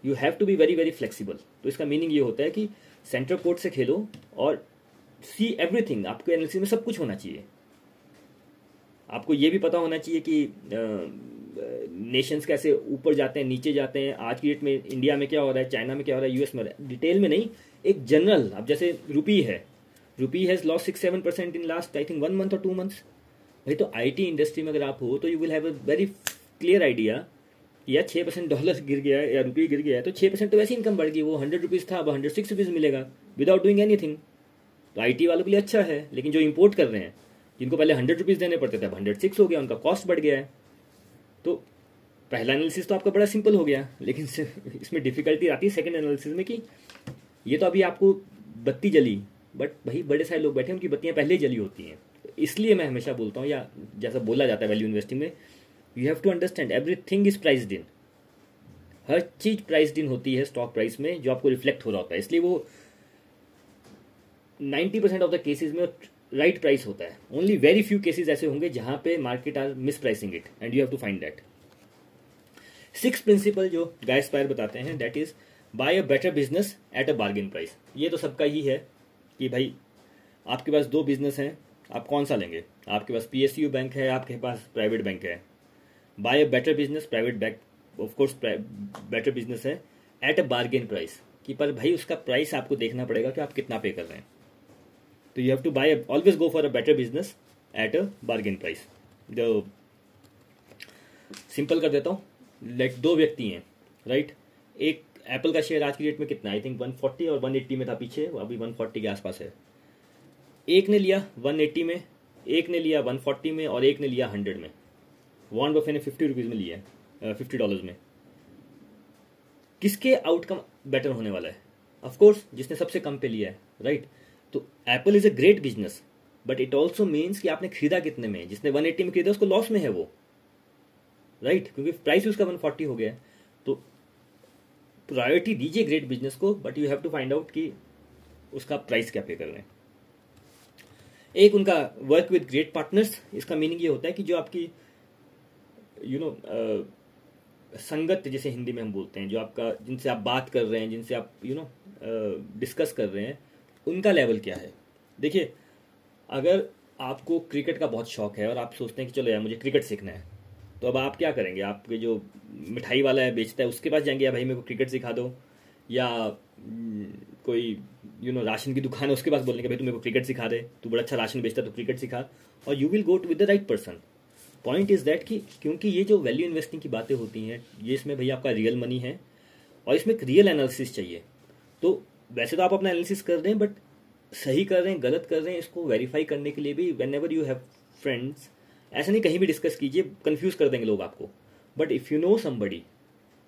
You have to be very very flexible. तो इसका मीनिंग ये होता है कि सेंट्रल कोर्ट से खेलो और सी एवरीथिंग, आपको एनालिसिस में सब कुछ होना चाहिए। आपको ये भी पता होना चाहिए कि नेशंस कैसे ऊपर जाते हैं, नीचे जाते हैं, आज की डेट में इंडिया में क्या हो रहा है, चाइना में क्या हो रहा है, यूएस में हो रहा है, डिटेल में नहीं, एक जनरल। अब जैसे rupee has lost 6-7% in last I think 1 month और 2 मंथ्स। भाई तो IT इंडस्ट्री में अगर आप हो तो you will have a very clear idea, या 6% डॉलर गिर गया है या रुपये गिर गया है तो 6% तो वैसे इनकम बढ़ गई, वो 100 रुपीज़ था अब 106 रुपीज़ मिलेगा विदाउट डूइंग एनीथिंग। तो IT वालों के लिए अच्छा है, लेकिन जो इंपोर्ट कर रहे हैं जिनको पहले 100 रुपीज़ देने पड़ते थे अब 106 हो गया, उनका कॉस्ट बढ़ गया है। तो पहला एनालिसिस तो आपका बड़ा सिंपल हो गया, लेकिन इसमें डिफिकल्टी आती है सेकेंड एनालिसिस में कि ये तो अभी आपको बत्ती जली, बट भाई बड़े सारे लोग बैठे उनकी बत्तियाँ पहले जली होती हैं। इसलिए मैं हमेशा बोलता हूँ, या जैसा बोला जाता है वैल्यू इन्वेस्टिंग में, you have to understand everything is priced in. हर चीज प्राइस्ड इन होती है स्टॉक प्राइस में, जो आपको रिफ्लेक्ट हो रहा होता है, इसलिए वो 90% ऑफ द केसेज में राइट प्राइस होता है। ओनली वेरी फ्यू केसेज ऐसे होंगे जहां पे market are mispricing it, and you have to find that. 6 principle जो गाय स्पायर बताते हैं, that is buy a better business at a bargain price. ये तो सबका ही है कि भाई आपके पास 2 बिजनेस हैं, आप कौन सा लेंगे? आपके पास PSU बैंक है, आपके पास प्राइवेट बैंक है। Buy a better business, private bank of course better business है, एट अ बार्गेन प्राइस, कि पर भाई उसका प्राइस आपको देखना पड़ेगा कि आप कितना पे कर रहे हैं। तो you have to buy, always go for a better business at a bargain price. जो सिंपल कर देता हूँ, 2 व्यक्ति हैं, राइट, एक एप्पल का शेयर आज की डेट में कितना, आई थिंक 140 और 180 में था पीछे, अभी 140 के आसपास है। एक ने लिया 180 में, एक ने लिया 140 में और एक ने लिया 100 में। वॉरेन बफे ने $50 में लिया, $50 में। किसके आउटकम बेटर होने वाला है? ऑफकोर्स जिसने सबसे कम पे लिया है, राइट? तो Apple is a great business but it also means कि आपने खरीदा कितने में। जिसने 180 में खरीदा उसको लॉस में है वो, राइट? क्योंकि प्राइस उसका 140 हो गया है। तो प्रायोरिटी दीजिए ग्रेट बिजनेस को, but you have to find out कि उसका प्राइस क्या पे कर रहे हैं। एक उनका वर्क विद ग्रेट पार्टनर्स, इसका मीनिंग ये होता है कि जो आपकी संगत, जैसे हिंदी में हम बोलते हैं, जो आपका, जिनसे आप बात कर रहे हैं, जिनसे आप डिस्कस कर रहे हैं, उनका लेवल क्या है। देखिए, अगर आपको क्रिकेट का बहुत शौक है और आप सोचते हैं कि चलो यार मुझे क्रिकेट सीखना है, तो अब आप क्या करेंगे? आपके जो मिठाई वाला है बेचता है उसके पास जाएंगे, या भाई मेरे को क्रिकेट सिखा दो, या कोई राशन की दुकान है उसके पास बोलेंगे भाई तू मेरे को क्रिकेट सिखा दे, तू बड़ा अच्छा राशन बेचता है तो क्रिकेट सिखा। और you will go to with the right person. Point is that कि क्योंकि ये जो वैल्यू इन्वेस्टिंग की बातें होती हैं, ये इसमें भैया आपका रियल मनी है और इसमें एक रियल एनालिसिस चाहिए। तो वैसे तो आप अपना एनालिसिस कर रहे हैं, बट सही कर रहे हैं गलत कर रहे हैं, इसको वेरीफाई करने के लिए भी whenever you have friends, ऐसा नहीं कहीं भी डिस्कस कीजिए, कंफ्यूज कर देंगे लोग आपको। But if you know somebody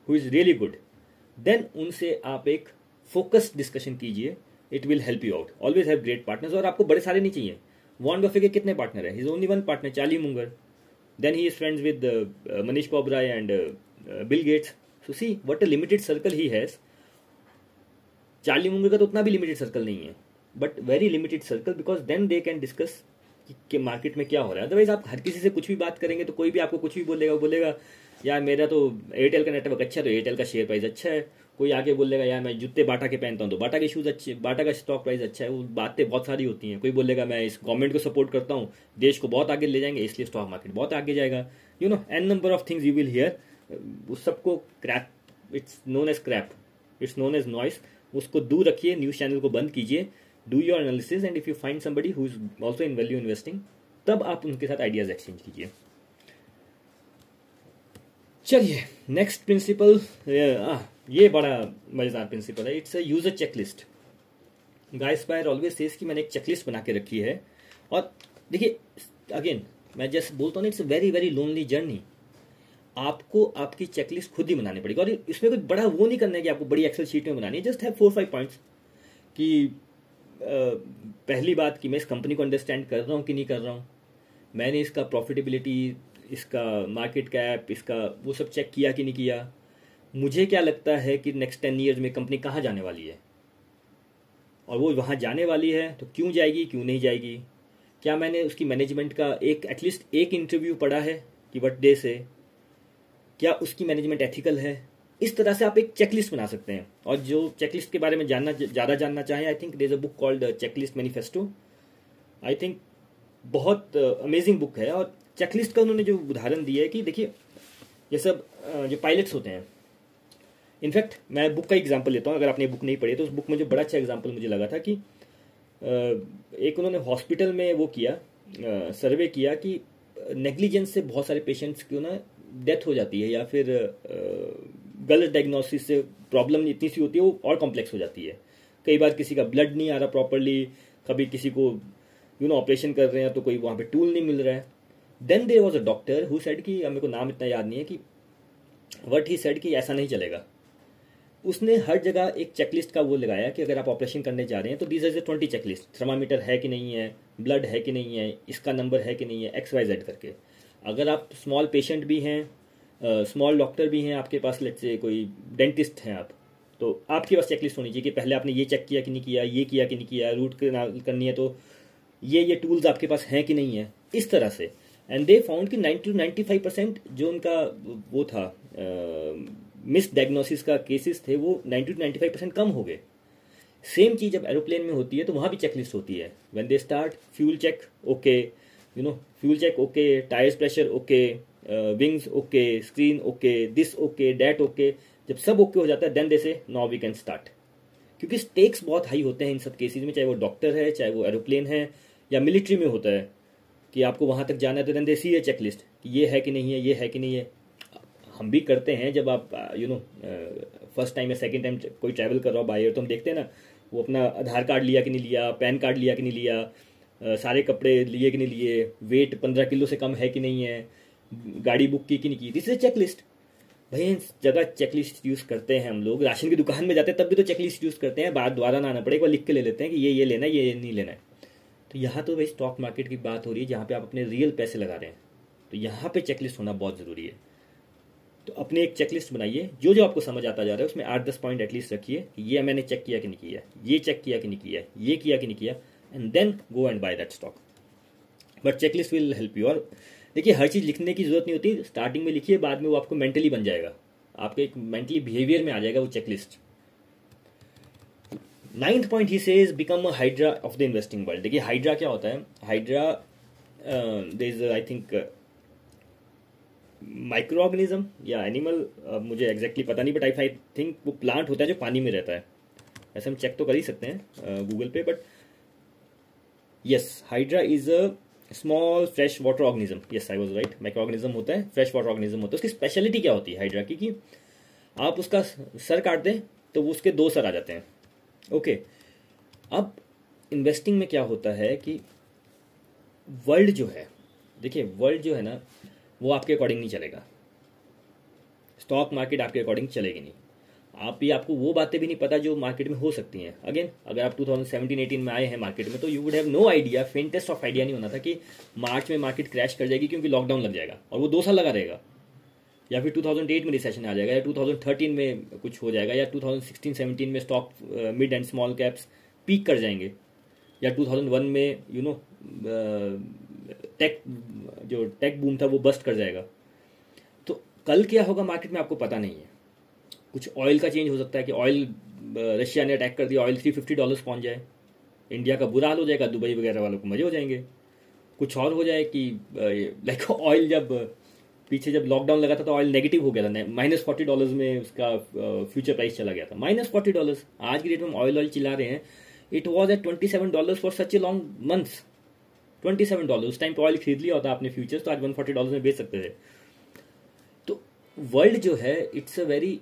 who is really good, then उनसे आप एक फोकस्ड डिस्कशन कीजिए, it will help you out. Always have great partners, और आपको बड़े सारे नहीं चाहिए। वॉरेन बफे के कितने पार्टनर है? His only one partner Charlie Munger, then he is friends with Manish Pabrai and Bill Gates. So see what a limited circle he has. Charlie Munger का तो उतना भी लिमिटेड सर्कल नहीं है, but very limited circle, because then they can discuss कि market में क्या हो रहा है। अदरवाइज आप हर किसी से कुछ भी बात करेंगे तो कोई भी आपको कुछ भी बोलेगा यार मेरा तो एयरटेल का नेटवर्क अच्छा है तो एयरटेल का शेयर प्राइस अच्छा है। कोई आगे बोलेगा यार मैं जूते बाटा के पहनता हूँ तो बाटा के शूज़ अच्छे, बाटा का स्टॉक प्राइस अच्छा है। वो बातें बहुत सारी होती हैं। कोई बोलेगा मैं इस गवर्नमेंट को सपोर्ट करता हूँ, देश को बहुत आगे ले जाएंगे, इसलिए स्टॉक मार्केट बहुत आगे जाएगा। An number of things you will hear. उस सबको crap, it's known as crap, it's known as noise. उसको दूर रखिए, न्यूज़ चैनल को बंद कीजिए, do your analysis and if you find somebody who is also in value investing, तब आप उनके साथ आइडियाज एक्सचेंज कीजिए। चलिए नेक्स्ट प्रिंसिपल, ये बड़ा मजेदार प्रिंसिपल है, it's a user checklist. Guy Spier always says कि मैंने एक चेकलिस्ट बना के रखी है। और देखिए अगेन मैं जस्ट बोलता हूँ, it's a very very lonely journey. आपको आपकी चेकलिस्ट खुद ही बनानी पड़ेगी और इसमें कोई बड़ा वो नहीं करना है कि आपको बड़ी एक्सेल शीट में बनानी है। जस्ट हैव 4-5 पॉइंट्स कि पहली बात कि मैं इस कंपनी को अंडरस्टैंड कर रहा हूँ कि नहीं कर रहा हूँ, मैंने इसका प्रॉफिटेबिलिटी, इसका मार्केट कैप, इसका वो सब चेक किया कि नहीं किया, मुझे क्या लगता है कि नेक्स्ट 10 ईयर्स में कंपनी कहाँ जाने वाली है और वो वहाँ जाने वाली है तो क्यों जाएगी क्यों नहीं जाएगी, क्या मैंने उसकी मैनेजमेंट का एटलीस्ट एक इंटरव्यू पढ़ा है कि व्हाट डे से, क्या उसकी मैनेजमेंट एथिकल है। इस तरह से आप एक चेकलिस्ट बना सकते हैं। और जो चेकलिस्ट के बारे में ज़्यादा जानना चाहें, I think there is a book called the checklist manifesto. I think बहुत अमेजिंग बुक है। और चेकलिस्ट का उन्होंने जो उदाहरण दिया है कि देखिए ये सब जो पायलट्स होते हैं, इनफैक्ट मैं बुक का एग्जांपल लेता हूँ, अगर आपने बुक नहीं पढ़ी तो उस बुक में जो बड़ा अच्छा एग्जाम्पल मुझे लगा था कि एक उन्होंने हॉस्पिटल में वो किया, सर्वे किया कि नेग्लिजेंस से बहुत सारे पेशेंट्स की ना डेथ हो जाती है या फिर गलत डायग्नोसिस से प्रॉब्लम इतनी सी होती है वो और कॉम्प्लेक्स हो जाती है। कई बार किसी का ब्लड नहीं आ रहा प्रॉपरली, कभी किसी को ऑपरेशन कर रहे हैं तो कोई वहाँ पे टूल नहीं मिल रहा है। Then there was a doctor who said कि मेरे को नाम इतना याद नहीं है कि व्हाट ही सेड कि ऐसा नहीं चलेगा। उसने हर जगह एक चेकलिस्ट का वो लगाया कि अगर आप ऑपरेशन करने जा रहे हैं तो these are the 20 checklist, thermometer है कि नहीं है, ब्लड है कि नहीं है, इसका नंबर है कि नहीं है, XYZ करके। अगर आप स्मॉल पेशेंट भी हैं, स्मॉल डॉक्टर भी हैं, आपके पास लेट्स से कोई डेंटिस्ट हैं आप, तो आपके पास चेकलिस्ट होनी चाहिए कि पहले आपने ये चेक किया कि नहीं किया, ये किया कि नहीं किया, रूट करनी है तो ये टूल्स आपके पास हैं कि नहीं है, इस तरह से। एंड दे फाउंड कि 90-95% जो उनका वो था मिस डायग्नोसिस का केसेस थे वो 90-95% कम हो गए। सेम चीज़ जब एरोप्लेन में होती है तो वहाँ भी चेकलिस्ट होती है। When they start fuel check okay, fuel check okay, tyres pressure okay, wings okay, screen okay, this okay, that okay, जब सब ओके हो जाता है then they say now we can start. क्योंकि स्टेक्स बहुत हाई होते हैं इन सब केसेस में, चाहे वो डॉक्टर है, चाहे वो एरोप्लेन है, या मिलिट्री में होता है कि आपको वहाँ तक जाना है तो then they C A checklist, ये है कि नहीं है, ये है कि नहीं है। हम भी करते हैं, जब आप यू नो फर्स्ट टाइम या सेकंड टाइम कोई ट्रैवल कर रहा हो बायर, तो हम देखते हैं ना वो अपना आधार कार्ड लिया कि नहीं लिया, पैन कार्ड लिया कि नहीं लिया, सारे कपड़े लिए कि नहीं लिए, वेट 15 किलो से कम है कि नहीं है, गाड़ी बुक की कि नहीं की। दिस इज चेक लिस्ट भाई, जगह चेक लिस्ट यूज़ करते हैं हम लोग। राशन की दुकान में जाते हैं तब भी तो चेक लिस्ट यूज़ करते हैं, बाद दोबारा ना आना पड़े, एक बार लिख के ले लेते हैं कि ये लेना है, ये नहीं लेना है। तो यहाँ तो भाई स्टॉक मार्केट की बात हो रही है जहाँ पे आप अपने रियल पैसे लगा रहे हैं, तो यहाँ पे चेकलिस्ट होना बहुत ज़रूरी है। तो अपने एक चेकलिस्ट बनाइए, जो जो आपको समझ आता जा रहा है उसमें 8-10 पॉइंट एटलीस्ट रखिए, ये मैंने चेक किया कि नहीं किया, ये चेक किया कि नहीं किया, ये किया कि नहीं किया, and then go and buy that stock. But checklist will help you. और देखिए, हर चीज़ लिखने की ज़रूरत नहीं होती, स्टार्टिंग में लिखिए, बाद में वो आपको मेंटली बन जाएगा, आपके एक मेंटली बिहेवियर में आ जाएगा वो checklist. 9th point he says become a hydra of the investing world. देखिए हाइड्रा क्या होता है, hydra there is I think micro organism या एनिमल, मुझे एग्जैक्टली पता नहीं, बट आई थिंक वो प्लांट होता है जो पानी में रहता है, ऐसे हम चेक तो कर ही सकते हैं गूगल पे। But yes, hydra is a small fresh water organism. Yes I was right, micro organism होता है, फ्रेश वाटर ऑर्गेनिज्म होता है। उसकी स्पेशलिटी क्या होती है हाइड्रा की कि आप उसका सर काट दें तो वो उसके 2 सर आ जाते हैं। ओके, अब इन्वेस्टिंग में क्या होता है कि वर्ल्ड जो है, देखिए वर्ल्ड जो है ना वो आपके अकॉर्डिंग नहीं चलेगा, स्टॉक मार्केट आपके अकॉर्डिंग चलेगी नहीं। आप ये आपको वो बातें भी नहीं पता जो मार्केट में हो सकती हैं। अगेन, अगर आप 2017-18 में आए हैं मार्केट में तो you would have no idea, faintest of idea नहीं होना था कि मार्च में मार्केट क्रैश कर जाएगी क्योंकि लॉकडाउन लग जाएगा और वो 2 साल लगा रहेगा, या फिर 2008 में रिसेशन आ जाएगा, या 2013 में कुछ हो जाएगा, या 2016-17 में stock mid and small caps peak कर जाएंगे, या 2001 में यू नो टेक बूम था वो बस्ट कर जाएगा। तो कल क्या होगा मार्केट में आपको पता नहीं है। कुछ ऑयल का चेंज हो सकता है कि ऑयल रशिया ने अटैक कर दिया, ऑयल $350 पहुंच जाए, इंडिया का बुरा हाल हो जाएगा, दुबई वगैरह वालों को मजे हो जाएंगे। कुछ और हो जाए कि लाइक ऑयल जब पीछे जब लॉकडाउन लगा था तो ऑयल नेगेटिव हो गया था, -$40 में उसका फ्यूचर प्राइस चला गया था, -$40। आज की डेट में हम ऑयल चिल्ला रहे हैं, it was at $27 for such a long months, $27। उस टाइम पर ऑयल खरीद लिया होता आपने फ्यूचर्स तो आज $140 में बेच सकते थे। तो वर्ल्ड जो है it's a very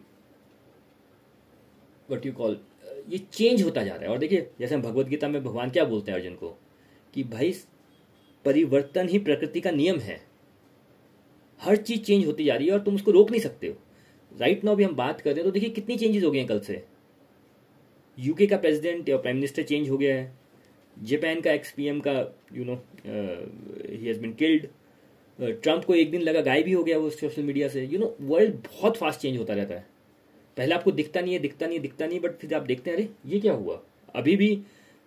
what you call, ये चेंज होता जा रहा है। और देखिए जैसे हम भगवदगीता में भगवान क्या बोलते हैं अर्जुन को कि भाई परिवर्तन ही प्रकृति का नियम है, हर चीज़ चेंज होती जा रही है और तुम उसको रोक नहीं सकते हो। राइट नाउ भी हम बात कर रहे हैं तो देखिए कितनी चेंजेस हो गए हैं कल से। यूके का प्रेसिडेंट या प्राइम मिनिस्टर चेंज हो गया है, जापान का एक्सपीएम का you know he has been killed, Trump को एक दिन लगा गायब भी हो गया वो सोशल मीडिया से। यू नो वर्ल्ड बहुत फास्ट चेंज होता रहता है, पहले आपको दिखता नहीं है, बट फिर आप देखते हैं अरे ये क्या हुआ। अभी भी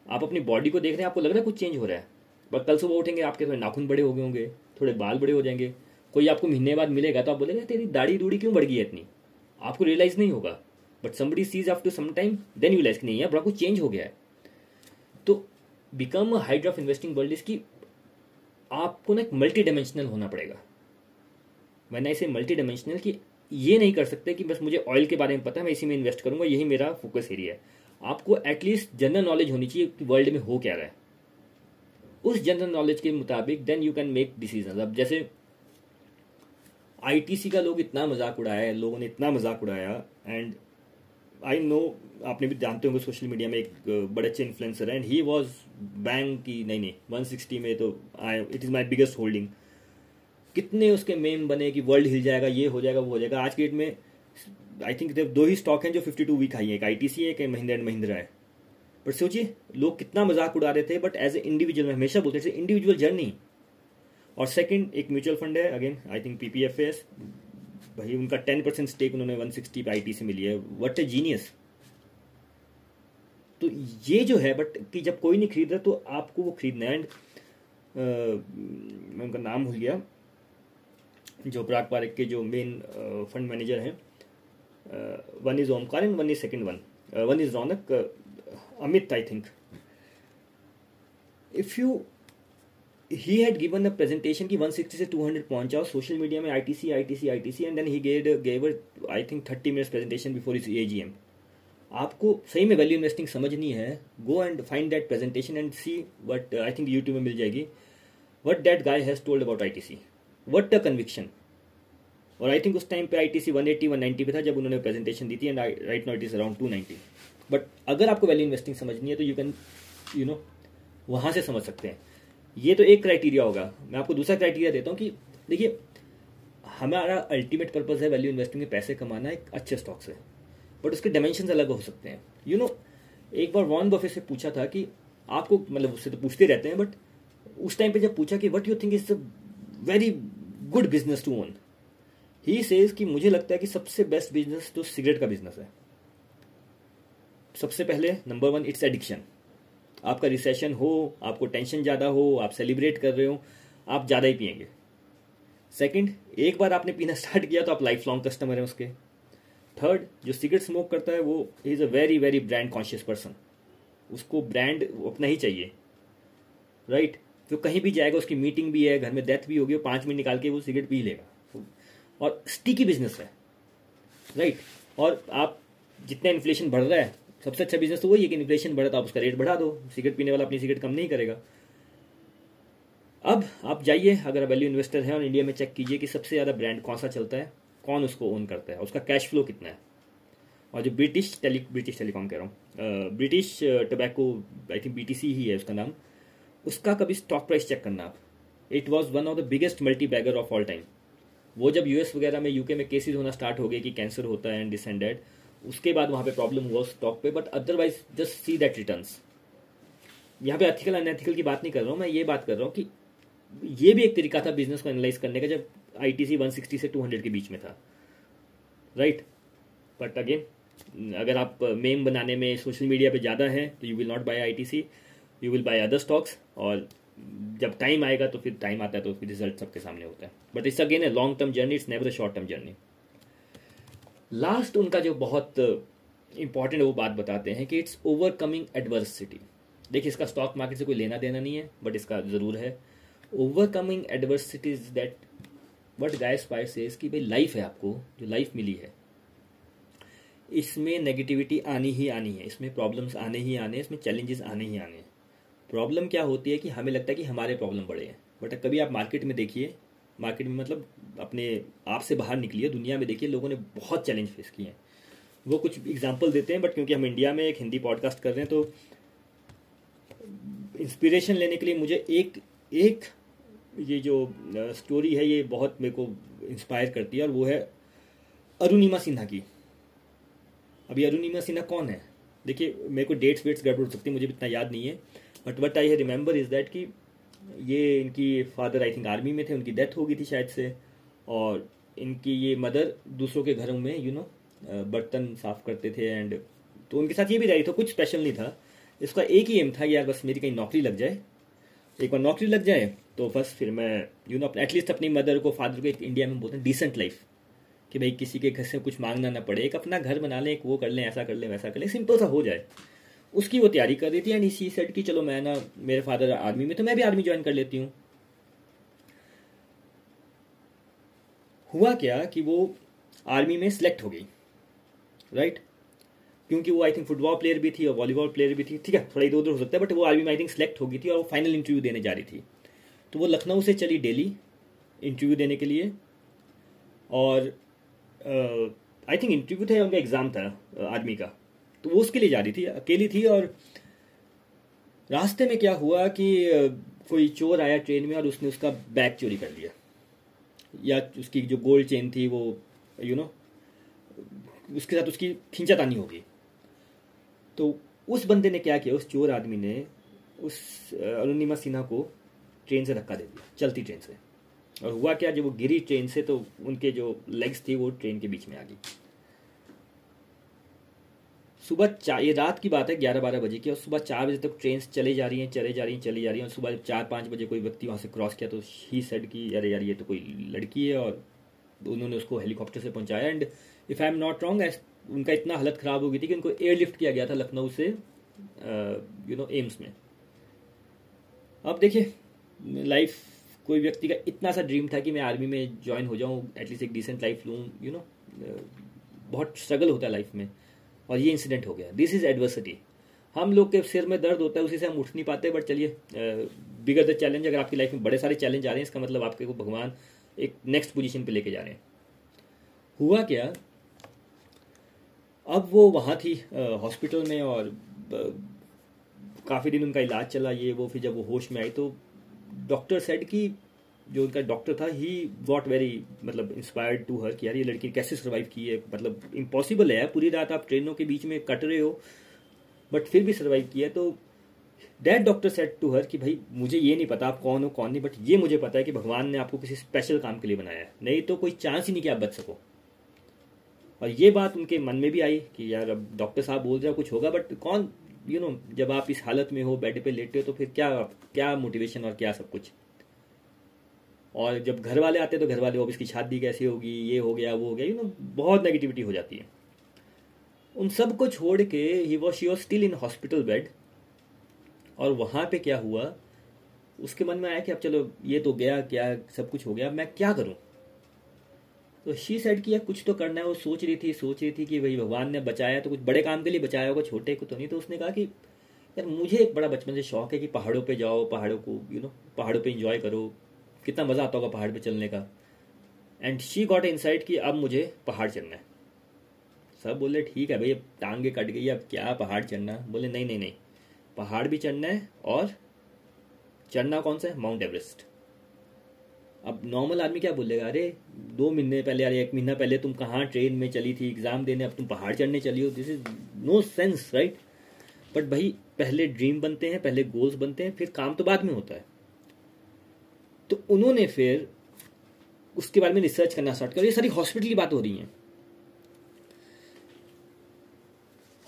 आप अपनी बॉडी को देख रहे हैं, आपको लग रहा है कुछ चेंज हो रहा है, बट कल सुबह उठेंगे आपके थोड़े नाखून बड़े हो गए होंगे, थोड़े बाल बड़े हो जाएंगे, कोई आपको महीने बाद मिलेगा तो आप बोलेंगे तेरी दाढ़ी दूढ़ी क्यों बढ़ गई है इतनी, आपको रियलाइज नहीं होगा। But somebody sees after some time then you realise नहीं है बड़ा कुछ चेंज हो गया है। तो become a hydra of investing world is की आपको ना एक मल्टी डायमेंशनल होना पड़ेगा। मैंने इसे मल्टी डायमेंशनल की ये नहीं कर सकते कि बस मुझे ऑयल के बारे में पता है मैं इसी में इन्वेस्ट करूंगा, यही मेरा फोकस एरिया है। आपको एटलीस्ट जनरल नॉलेज होनी चाहिए कि वर्ल्ड में हो क्या रहा है, उस जनरल नॉलेज के मुताबिक then you can make decision. अब जैसे ITC का लोग इतना मजाक उड़ाया, लोगों ने इतना मजाक उड़ाया, एंड आई नो आपने भी जानते होंगे सोशल मीडिया में एक बड़े अच्छे influencer and he was bank की नहीं 160 में तो it is my biggest holding, कितने उसके मेम बने कि वर्ल्ड हिल जाएगा, ये हो जाएगा, वो हो जाएगा। आज की डेट में आई थिंक 2 ही स्टॉक हैं जो 52 वीक हाई है, एक ITC है, एक महिंद्रा एंड महिंद्रा है। बट सोचिए लोग कितना मजाक उड़ा रहे थे, बट एज ए इंडिविजुअल मैं हमेशा बोलते थे इंडिविजुअल जर्नी। और सेकंड एक म्यूचुअल फंड है, अगेन आई थिंक PPFAS, भाई उनका 10% स्टेक उन्होंने 160 पे ITC मिली है, व्हाट ए जीनियस। तो ये जो है बट कि जब कोई नहीं खरीद रहा तो आपको वो खरीदना है। एंड मैं उनका नाम भूल गया जो प्राग पारिक के जो मेन फंड मैनेजर हैं, one is Omkar and one is second one is Raunak, Amit I think. If you he had given a presentation कि 160 से 200 पहुंचा, सोशल मीडिया में ITC and then he gave I think 30 minutes presentation before his AGM। आपको सही में value investing समझनी है, go and find that presentation and see what, I think YouTube में मिल जाएगी, what that guy has told about ITC, what a conviction. और I think उस टाइम पे ITC 180 190 पे था जब उन्होंने प्रेजेंटेशन दी थी, and right now it is around 290. But अगर आपको वैल्यू इन्वेस्टिंग समझनी है तो यू कैन यू नो वहाँ से समझ सकते हैं. ये तो एक क्राइटेरिया होगा. मैं आपको दूसरा क्राइटेरिया देता हूँ कि देखिए हमारा अल्टीमेट पर्पज़ है वैल्यू इन्वेस्टिंग में पैसे कमाना एक अच्छे स्टॉक से, बट उसके डायमेंशन अलग हो सकते हैं. यू नो एक बार वॉरेन बफेट से पूछा था कि आपको, मतलब उससे तो पूछते रहते हैं, बट उस टाइम पे जब पूछा कि what you think is a very good business to own, he says कि मुझे लगता है कि सबसे बेस्ट बिजनेस तो सिगरेट का बिजनेस है. सबसे पहले नंबर वन इट्स एडिक्शन. आपका रिसेशन हो, आपको टेंशन ज़्यादा हो, आप सेलिब्रेट कर रहे हो, आप ज़्यादा ही पियेंगे. सेकंड, एक बार आपने पीना स्टार्ट किया तो आप लाइफ लॉन्ग कस्टमर हैं उसके. थर्ड, जो सिगरेट स्मोक करता है वो is a very very brand conscious person. उसको ब्रांड अपना ही चाहिए, राइट? तो कहीं भी जाएगा, उसकी मीटिंग भी है, घर में डेथ भी होगी, वो 5 मिनट निकाल के वो सिगरेट पी लेगा. और स्टिकी बिजनेस है, राइट? और आप जितना इन्फ्लेशन बढ़ रहा है, सबसे अच्छा बिजनेस तो वही है कि इन्फ्लेशन बढ़ा तो आप उसका रेट बढ़ा दो, सिगरेट पीने वाला अपनी सिगरेट कम नहीं करेगा. अब आप जाइए, अगर आप वैल्यू इन्वेस्टर हैं और इंडिया में चेक कीजिए कि सबसे ज़्यादा ब्रांड कौन सा चलता है, कौन उसको ओन करता है, उसका कैश फ्लो कितना है. और जो ब्रिटिश टेलीकॉम कह रहा हूँ, British tobacco, I think BTC ही है उसका नाम, उसका कभी स्टॉक प्राइस चेक करना आप. It was one of the biggest multi bagger of all time. वो जब US वगैरह में UK में केसेस होना स्टार्ट हो गए कि कैंसर होता है एंड दिस एंड दैट, उसके बाद वहाँ पे प्रॉब्लम हुआ स्टॉक पे. But otherwise just see that returns. यहाँ पे एथिकल अनएथिकल की बात नहीं कर रहा हूँ, मैं ये बात कर रहा हूँ कि ये भी एक तरीका था बिजनेस को एनालाइज करने का जब ITC 160 से 200 के बीच में था, राइट? बट अगेन, अगर आप मेम बनाने में सोशल मीडिया पे ज़्यादा है तो you will not buy ITC, you will buy other stocks. और जब टाइम आएगा, तो फिर टाइम आता है तो फिर रिजल्ट सबके सामने होता है. But it's again a long term journey, it's never a short term journey. Last उनका जो बहुत इंपॉर्टेंट वो बात बताते हैं कि इट्स ओवरकमिंग एडवर्सिटी. देखिए, इसका स्टॉक मार्केट से कोई लेना देना नहीं है, बट इसका ज़रूर है. Overcoming adversity is that what Guy Spier says कि भाई लाइफ है, आपको जो लाइफ मिली है इसमें नेगेटिविटी आनी ही आनी है, इसमें प्रॉब्लम्स आने ही आने हैं, इसमें चैलेंजेस आने ही आने हैं. प्रॉब्लम क्या होती है कि हमें लगता है कि हमारे प्रॉब्लम बड़े हैं, बट कभी आप मार्केट में देखिए, मार्केट में मतलब अपने आप से बाहर निकलिए, दुनिया में देखिए, लोगों ने बहुत चैलेंज फेस किए हैं. वो कुछ एग्जाम्पल देते हैं, बट क्योंकि हम इंडिया में एक हिंदी पॉडकास्ट कर रहे हैं तो इंस्पिरेशन लेने के लिए मुझे एक ये जो स्टोरी है ये बहुत मेरे को इंस्पायर करती है, और वो है अरुणिमा सिन्हा की. अभी अरुणिमा सिन्हा कौन है? देखिए, मेरे को डेट्स वेट्स गड़बड़ हो सकती है, मुझे इतना याद नहीं है, but what I remember is that कि ये इनकी फादर आई थिंक आर्मी में थे, उनकी डेथ हो गई थी शायद से, और इनकी ये मदर दूसरों के घरों में यू नो बर्तन साफ करते थे. एंड तो उनके साथ ये भी रही था, कुछ स्पेशल नहीं था, इसका एक ही एम था यार बस मेरी कहीं नौकरी लग जाए, एक बार नौकरी लग जाए तो बस फिर मैं यू नो एटलीस्ट अपनी मदर को फादर को एक इंडिया में बोलते हैं डिसेंट लाइफ, कि भाई किसी के घर से कुछ मांगना ना पड़े, एक अपना घर बना लें, एक वो कर लें, ऐसा कर लें, वैसा कर लें, सिंपल सा हो जाए. उसकी वो तैयारी कर रही थी, एंड इसी सेट कि चलो मैं ना, मेरे फादर आर्मी में तो मैं भी आर्मी ज्वाइन कर लेती हूँ. हुआ क्या कि वो आर्मी में सिलेक्ट हो गई, राइट? क्योंकि वो आई थिंक फुटबॉल प्लेयर भी थी और वॉलीबॉल प्लेयर भी थी, ठीक है, थोड़ा इधर उधर हो सकता है, बट वो आर्मी में आई थिंक सिलेक्ट हो गई थी और वो फाइनल इंटरव्यू देने जा रही थी. तो वो लखनऊ से चली दिल्ली इंटरव्यू देने के लिए, और आई थिंक इंटरव्यू था या उनका एग्ज़ाम था आर्मी का, तो वो उसके लिए जा रही थी, अकेली थी. और रास्ते में क्या हुआ कि कोई चोर आया ट्रेन में और उसने उसका बैग चोरी कर लिया, या उसकी जो गोल्ड चेन थी वो यू नो उसके साथ उसकी खींचातानी हो गई. तो उस बंदे ने क्या किया, उस चोर आदमी ने उस अरुणिमा सिन्हा को ट्रेन से धक्का दे दिया, चलती ट्रेन से. और हुआ क्या, जब वो गिरी ट्रेन से तो उनके जो लेग्स थी वो ट्रेन के बीच में आ गई. ये रात की बात है 11-12 बजे की, और सुबह 4 बजे तक ट्रेन चले जा रही हैं. और सुबह 4-5 बजे कोई व्यक्ति वहाँ से क्रॉस किया तो ही सेड कि अरे यार ये तो कोई लड़की है, और उन्होंने उसको हेलीकॉप्टर से पहुँचाया. And if I am not wrong, उनका इतना हालत ख़राब हो गई थी कि उनको एयरलिफ्ट किया गया था लखनऊ से यू नो एम्स में. अब देखिए, लाइफ कोई व्यक्ति का इतना सा ड्रीम था कि मैं आर्मी में ज्वाइन हो जाऊँ, एटलीस्ट एक डिसेंट लाइफ लूँ, यू नो बहुत स्ट्रगल होता है लाइफ में, और ये इंसिडेंट हो गया. This is adversity. हम लोग के सिर में दर्द होता है, उसी से हम उठ नहीं पाते, बट चलिए बिगर द चैलेंज. अगर आपकी लाइफ में बड़े सारे चैलेंज आ रहे हैं, इसका मतलब आपके को भगवान एक नेक्स्ट पोजीशन पे लेके जा रहे हैं. हुआ क्या, अब वो वहाँ थी हॉस्पिटल में और काफ़ी दिन उनका इलाज चला, ये वो। फिर जब वो होश में आई तो डॉक्टर सेड कि जो उनका डॉक्टर था ही गॉट वेरी मतलब इंस्पायर्ड टू हर कि यार ये लड़की कैसे सर्वाइव की है, मतलब इम्पॉसिबल है, पूरी रात आप ट्रेनों के बीच में कट रहे हो बट फिर भी सर्वाइव किया। तो that doctor said to her कि भाई मुझे ये नहीं पता आप कौन हो कौन नहीं, बट ये मुझे पता है कि भगवान ने आपको किसी स्पेशल काम के लिए बनाया है, नहीं तो कोई चांस ही नहीं कि आप बच सको। और ये बात उनके मन में भी आई कि यार अब डॉक्टर साहब बोल रहे हो कुछ होगा, बट कौन यू नो जब आप इस हालत में हो, बेड पे लेटे हो, तो फिर क्या मोटिवेशन और क्या सब कुछ। और जब घर वाले आते तो घर वाले अब इसकी शादी कैसे होगी, ये हो गया वो हो गया, यू नो बहुत नेगेटिविटी हो जाती है। उन सब को छोड़ के she was still in hospital bed. और वहाँ पे क्या हुआ, उसके मन में आया कि अब चलो ये तो गया, क्या सब कुछ हो गया, अब मैं क्या करूँ। तो शी सेड कि यार कुछ तो करना है। वो सोच रही थी कि भाई भगवान ने बचाया तो कुछ बड़े काम के लिए बचाया होगा, छोटे को तो नहीं। तो उसने कहा कि यार मुझे एक बड़ा बचपन से शौक है कि पहाड़ों पे जाओ, पहाड़ों को यू नो पहाड़ों पे एंजॉय करो, कितना मज़ा आता होगा पहाड़ पे चलने का। And she got a insight कि अब मुझे पहाड़ चलना है। सब बोले ठीक है भाई अब टांगे कट गई अब क्या पहाड़ चढ़ना। बोले नहीं, पहाड़ भी चढ़ना है और चढ़ना कौन सा है, माउंट एवरेस्ट। अब नॉर्मल आदमी क्या बोलेगा, अरे 2 महीने पहले अरे 1 महीना पहले तुम कहाँ ट्रेन में चली थी एग्ज़ाम देने, अब तुम पहाड़ चढ़ने चली हो, this is no sense right. But भाई पहले ड्रीम बनते हैं, पहले गोल्स बनते हैं, फिर काम तो बाद में होता है। तो उन्होंने फिर उसके बारे में रिसर्च करना स्टार्ट किया। ये सारी हॉस्पिटल की बात हो रही है।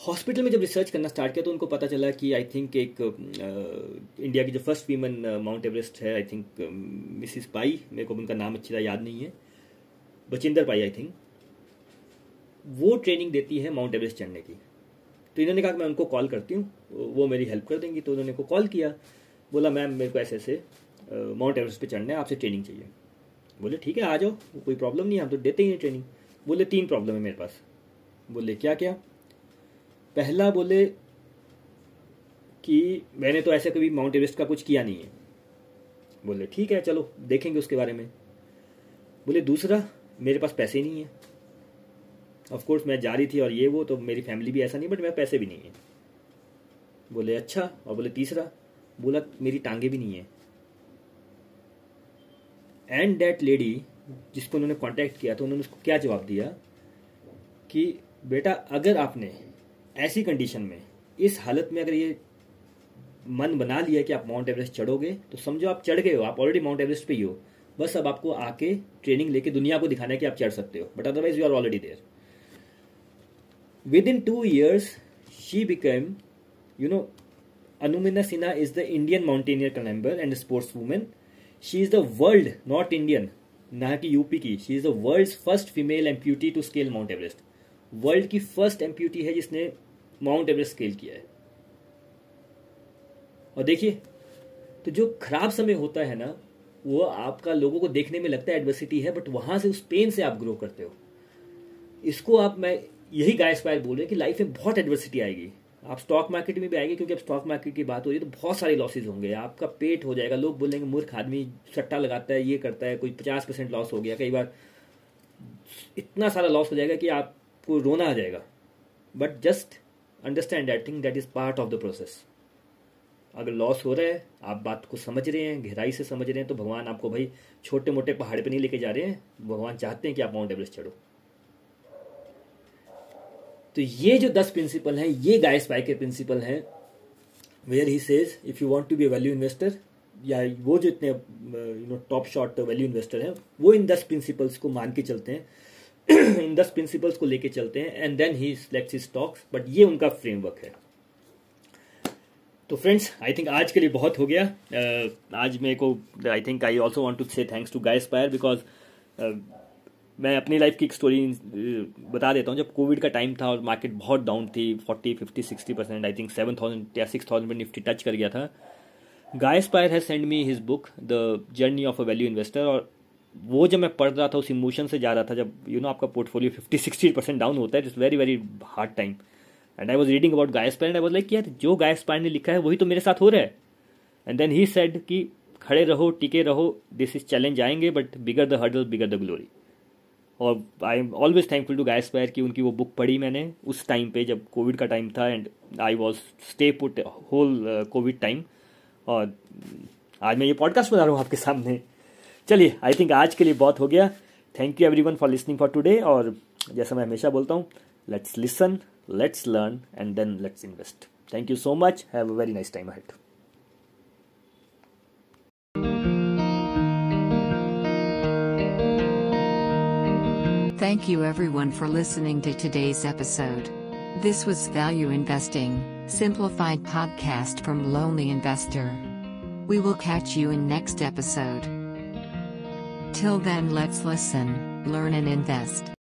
हॉस्पिटल में जब रिसर्च करना स्टार्ट किया तो उनको पता चला कि आई थिंक एक इंडिया की जो फर्स्ट वीमेन माउंट एवरेस्ट है, आई थिंक मिसिस पाई, मेरे को उनका नाम अच्छी तरह याद नहीं है, बचेंद्र पाई आई थिंक, वो ट्रेनिंग देती है माउंट एवरेस्ट चढ़ने की। तो इन्होंने कहा कि मैं उनको कॉल करती हूँ, वो मेरी हेल्प कर देंगी। तो उन्होंने को कॉल किया, बोला मैम मेरे को ऐसे ऐसे माउंट एवरेस्ट पर चढ़ना है, आपसे ट्रेनिंग चाहिए। बोले ठीक है आ जाओ, कोई प्रॉब्लम नहीं, हम तो देते ही हैं ट्रेनिंग। बोले 3 प्रॉब्लम है मेरे पास। बोले क्या क्या। पहला बोले कि मैंने तो ऐसे कभी माउंट एवरेस्ट का कुछ किया नहीं है। बोले ठीक है चलो देखेंगे उसके बारे में। बोले दूसरा मेरे पास पैसे नहीं है, ऑफ कोर्स मैं जा रही थी और ये वो, तो मेरी फैमिली भी ऐसा नहीं, बट मेरे पैसे भी नहीं है। बोले अच्छा। और बोले तीसरा, बोला मेरी टांगे भी नहीं है। एंड दैट लेडी जिसको उन्होंने कॉन्टैक्ट किया तो उन्होंने उसको क्या जवाब दिया कि बेटा अगर आपने ऐसी कंडीशन में इस हालत में अगर ये मन बना लिया कि आप माउंट एवरेस्ट चढ़ोगे तो समझो आप चढ़ गए हो, आप ऑलरेडी माउंट एवरेस्ट पे ही हो, बस अब आपको आके ट्रेनिंग लेके दुनिया को दिखाना है कि आप चढ़ सकते हो, but otherwise you are already there. Within 2 years she became you know Arunima Sinha is the Indian mountaineer climber and sports women. She is the world, not Indian, ना कि यूपी की, she is the world first female amputee to scale mount Everest. World की first amputee है जिसने mount Everest scale किया है। और देखिए तो जो खराब समय होता है ना वो आपका लोगों को देखने में लगता है एडवर्सिटी है, बट वहां से उस पेन से आप ग्रो करते हो। इसको आप मैं यही गाय स्पायर बोल रहे हैं कि लाइफ में बहुत एडवर्सिटी आएगी, आप स्टॉक मार्केट में भी आएगी, क्योंकि अब स्टॉक मार्केट की बात हो रही है तो बहुत सारे लॉसेज होंगे, आपका पेट हो जाएगा, लोग बोलेंगे मूर्ख आदमी सट्टा लगाता है, ये करता है, कोई 50% लॉस हो गया, कई बार इतना सारा लॉस हो जाएगा कि आपको रोना आ जाएगा। But just understand I think that is part of the process. अगर लॉस हो रहा है, आप बात को समझ रहे हैं, गहराई से समझ रहे हैं, तो भगवान आपको भाई छोटे मोटे पहाड़ पे नहीं लेके जा रहे हैं, भगवान चाहते हैं कि आप माउंट एवरेस्ट चढ़ो। तो ये जो 10 प्रिंसिपल हैं ये गाय स्पायर के प्रिंसिपल हैं, where he says if you want to be a value investor, या वो जो इतने you know top shot value investor हैं वो इन 10 प्रिंसिपल्स को मान के चलते हैं, इन 10 प्रिंसिपल्स को लेके चलते हैं, and then he selects his stocks. But ये उनका फ्रेमवर्क है। तो फ्रेंड्स आई थिंक आज के लिए बहुत हो गया। आज मेरे को I think I also want to say thanks to Guy Spier, because मैं अपनी लाइफ की एक स्टोरी बता देता हूँ। जब कोविड का टाइम था और मार्केट बहुत डाउन थी, 40-50-60%, आई थिंक 7,000 या 6,000 पर निफ्टी टच कर गया था। Guy Spier has send me his book the journey of a value investor, और वो जब मैं पढ़ रहा था उस इमोशन से जा रहा था, जब यू नो आपका पोर्टफोलियो 50-60% डाउन होता है, it's very very hard time. And I was reading about Guy Spier and I was like यार जो गाय स्पायर ने लिखा है वही तो मेरे साथ हो रहा है। एंड देन ही सेड कि खड़े रहो, टिके रहो, दिस इज चैलेंज आएंगे, but bigger the hurdle bigger the glory. और I am always thankful to Guy Spier कि उनकी वो बुक पढ़ी मैंने उस टाइम पे जब कोविड का टाइम था, and I was stay put whole Covid time, और आज मैं ये पॉडकास्ट बना रहा हूँ आपके सामने। चलिए, आई थिंक आज के लिए बहुत हो गया। Thank you everyone for listening for today, और जैसा मैं हमेशा बोलता हूँ, let's listen, let's learn and then let's invest. Thank you so much, have a very nice time ahead. Thank you everyone for listening to today's episode. This was Value Investing, Simplified podcast from Lonely Investor. We will catch you in next episode. Till then, let's listen, learn and invest.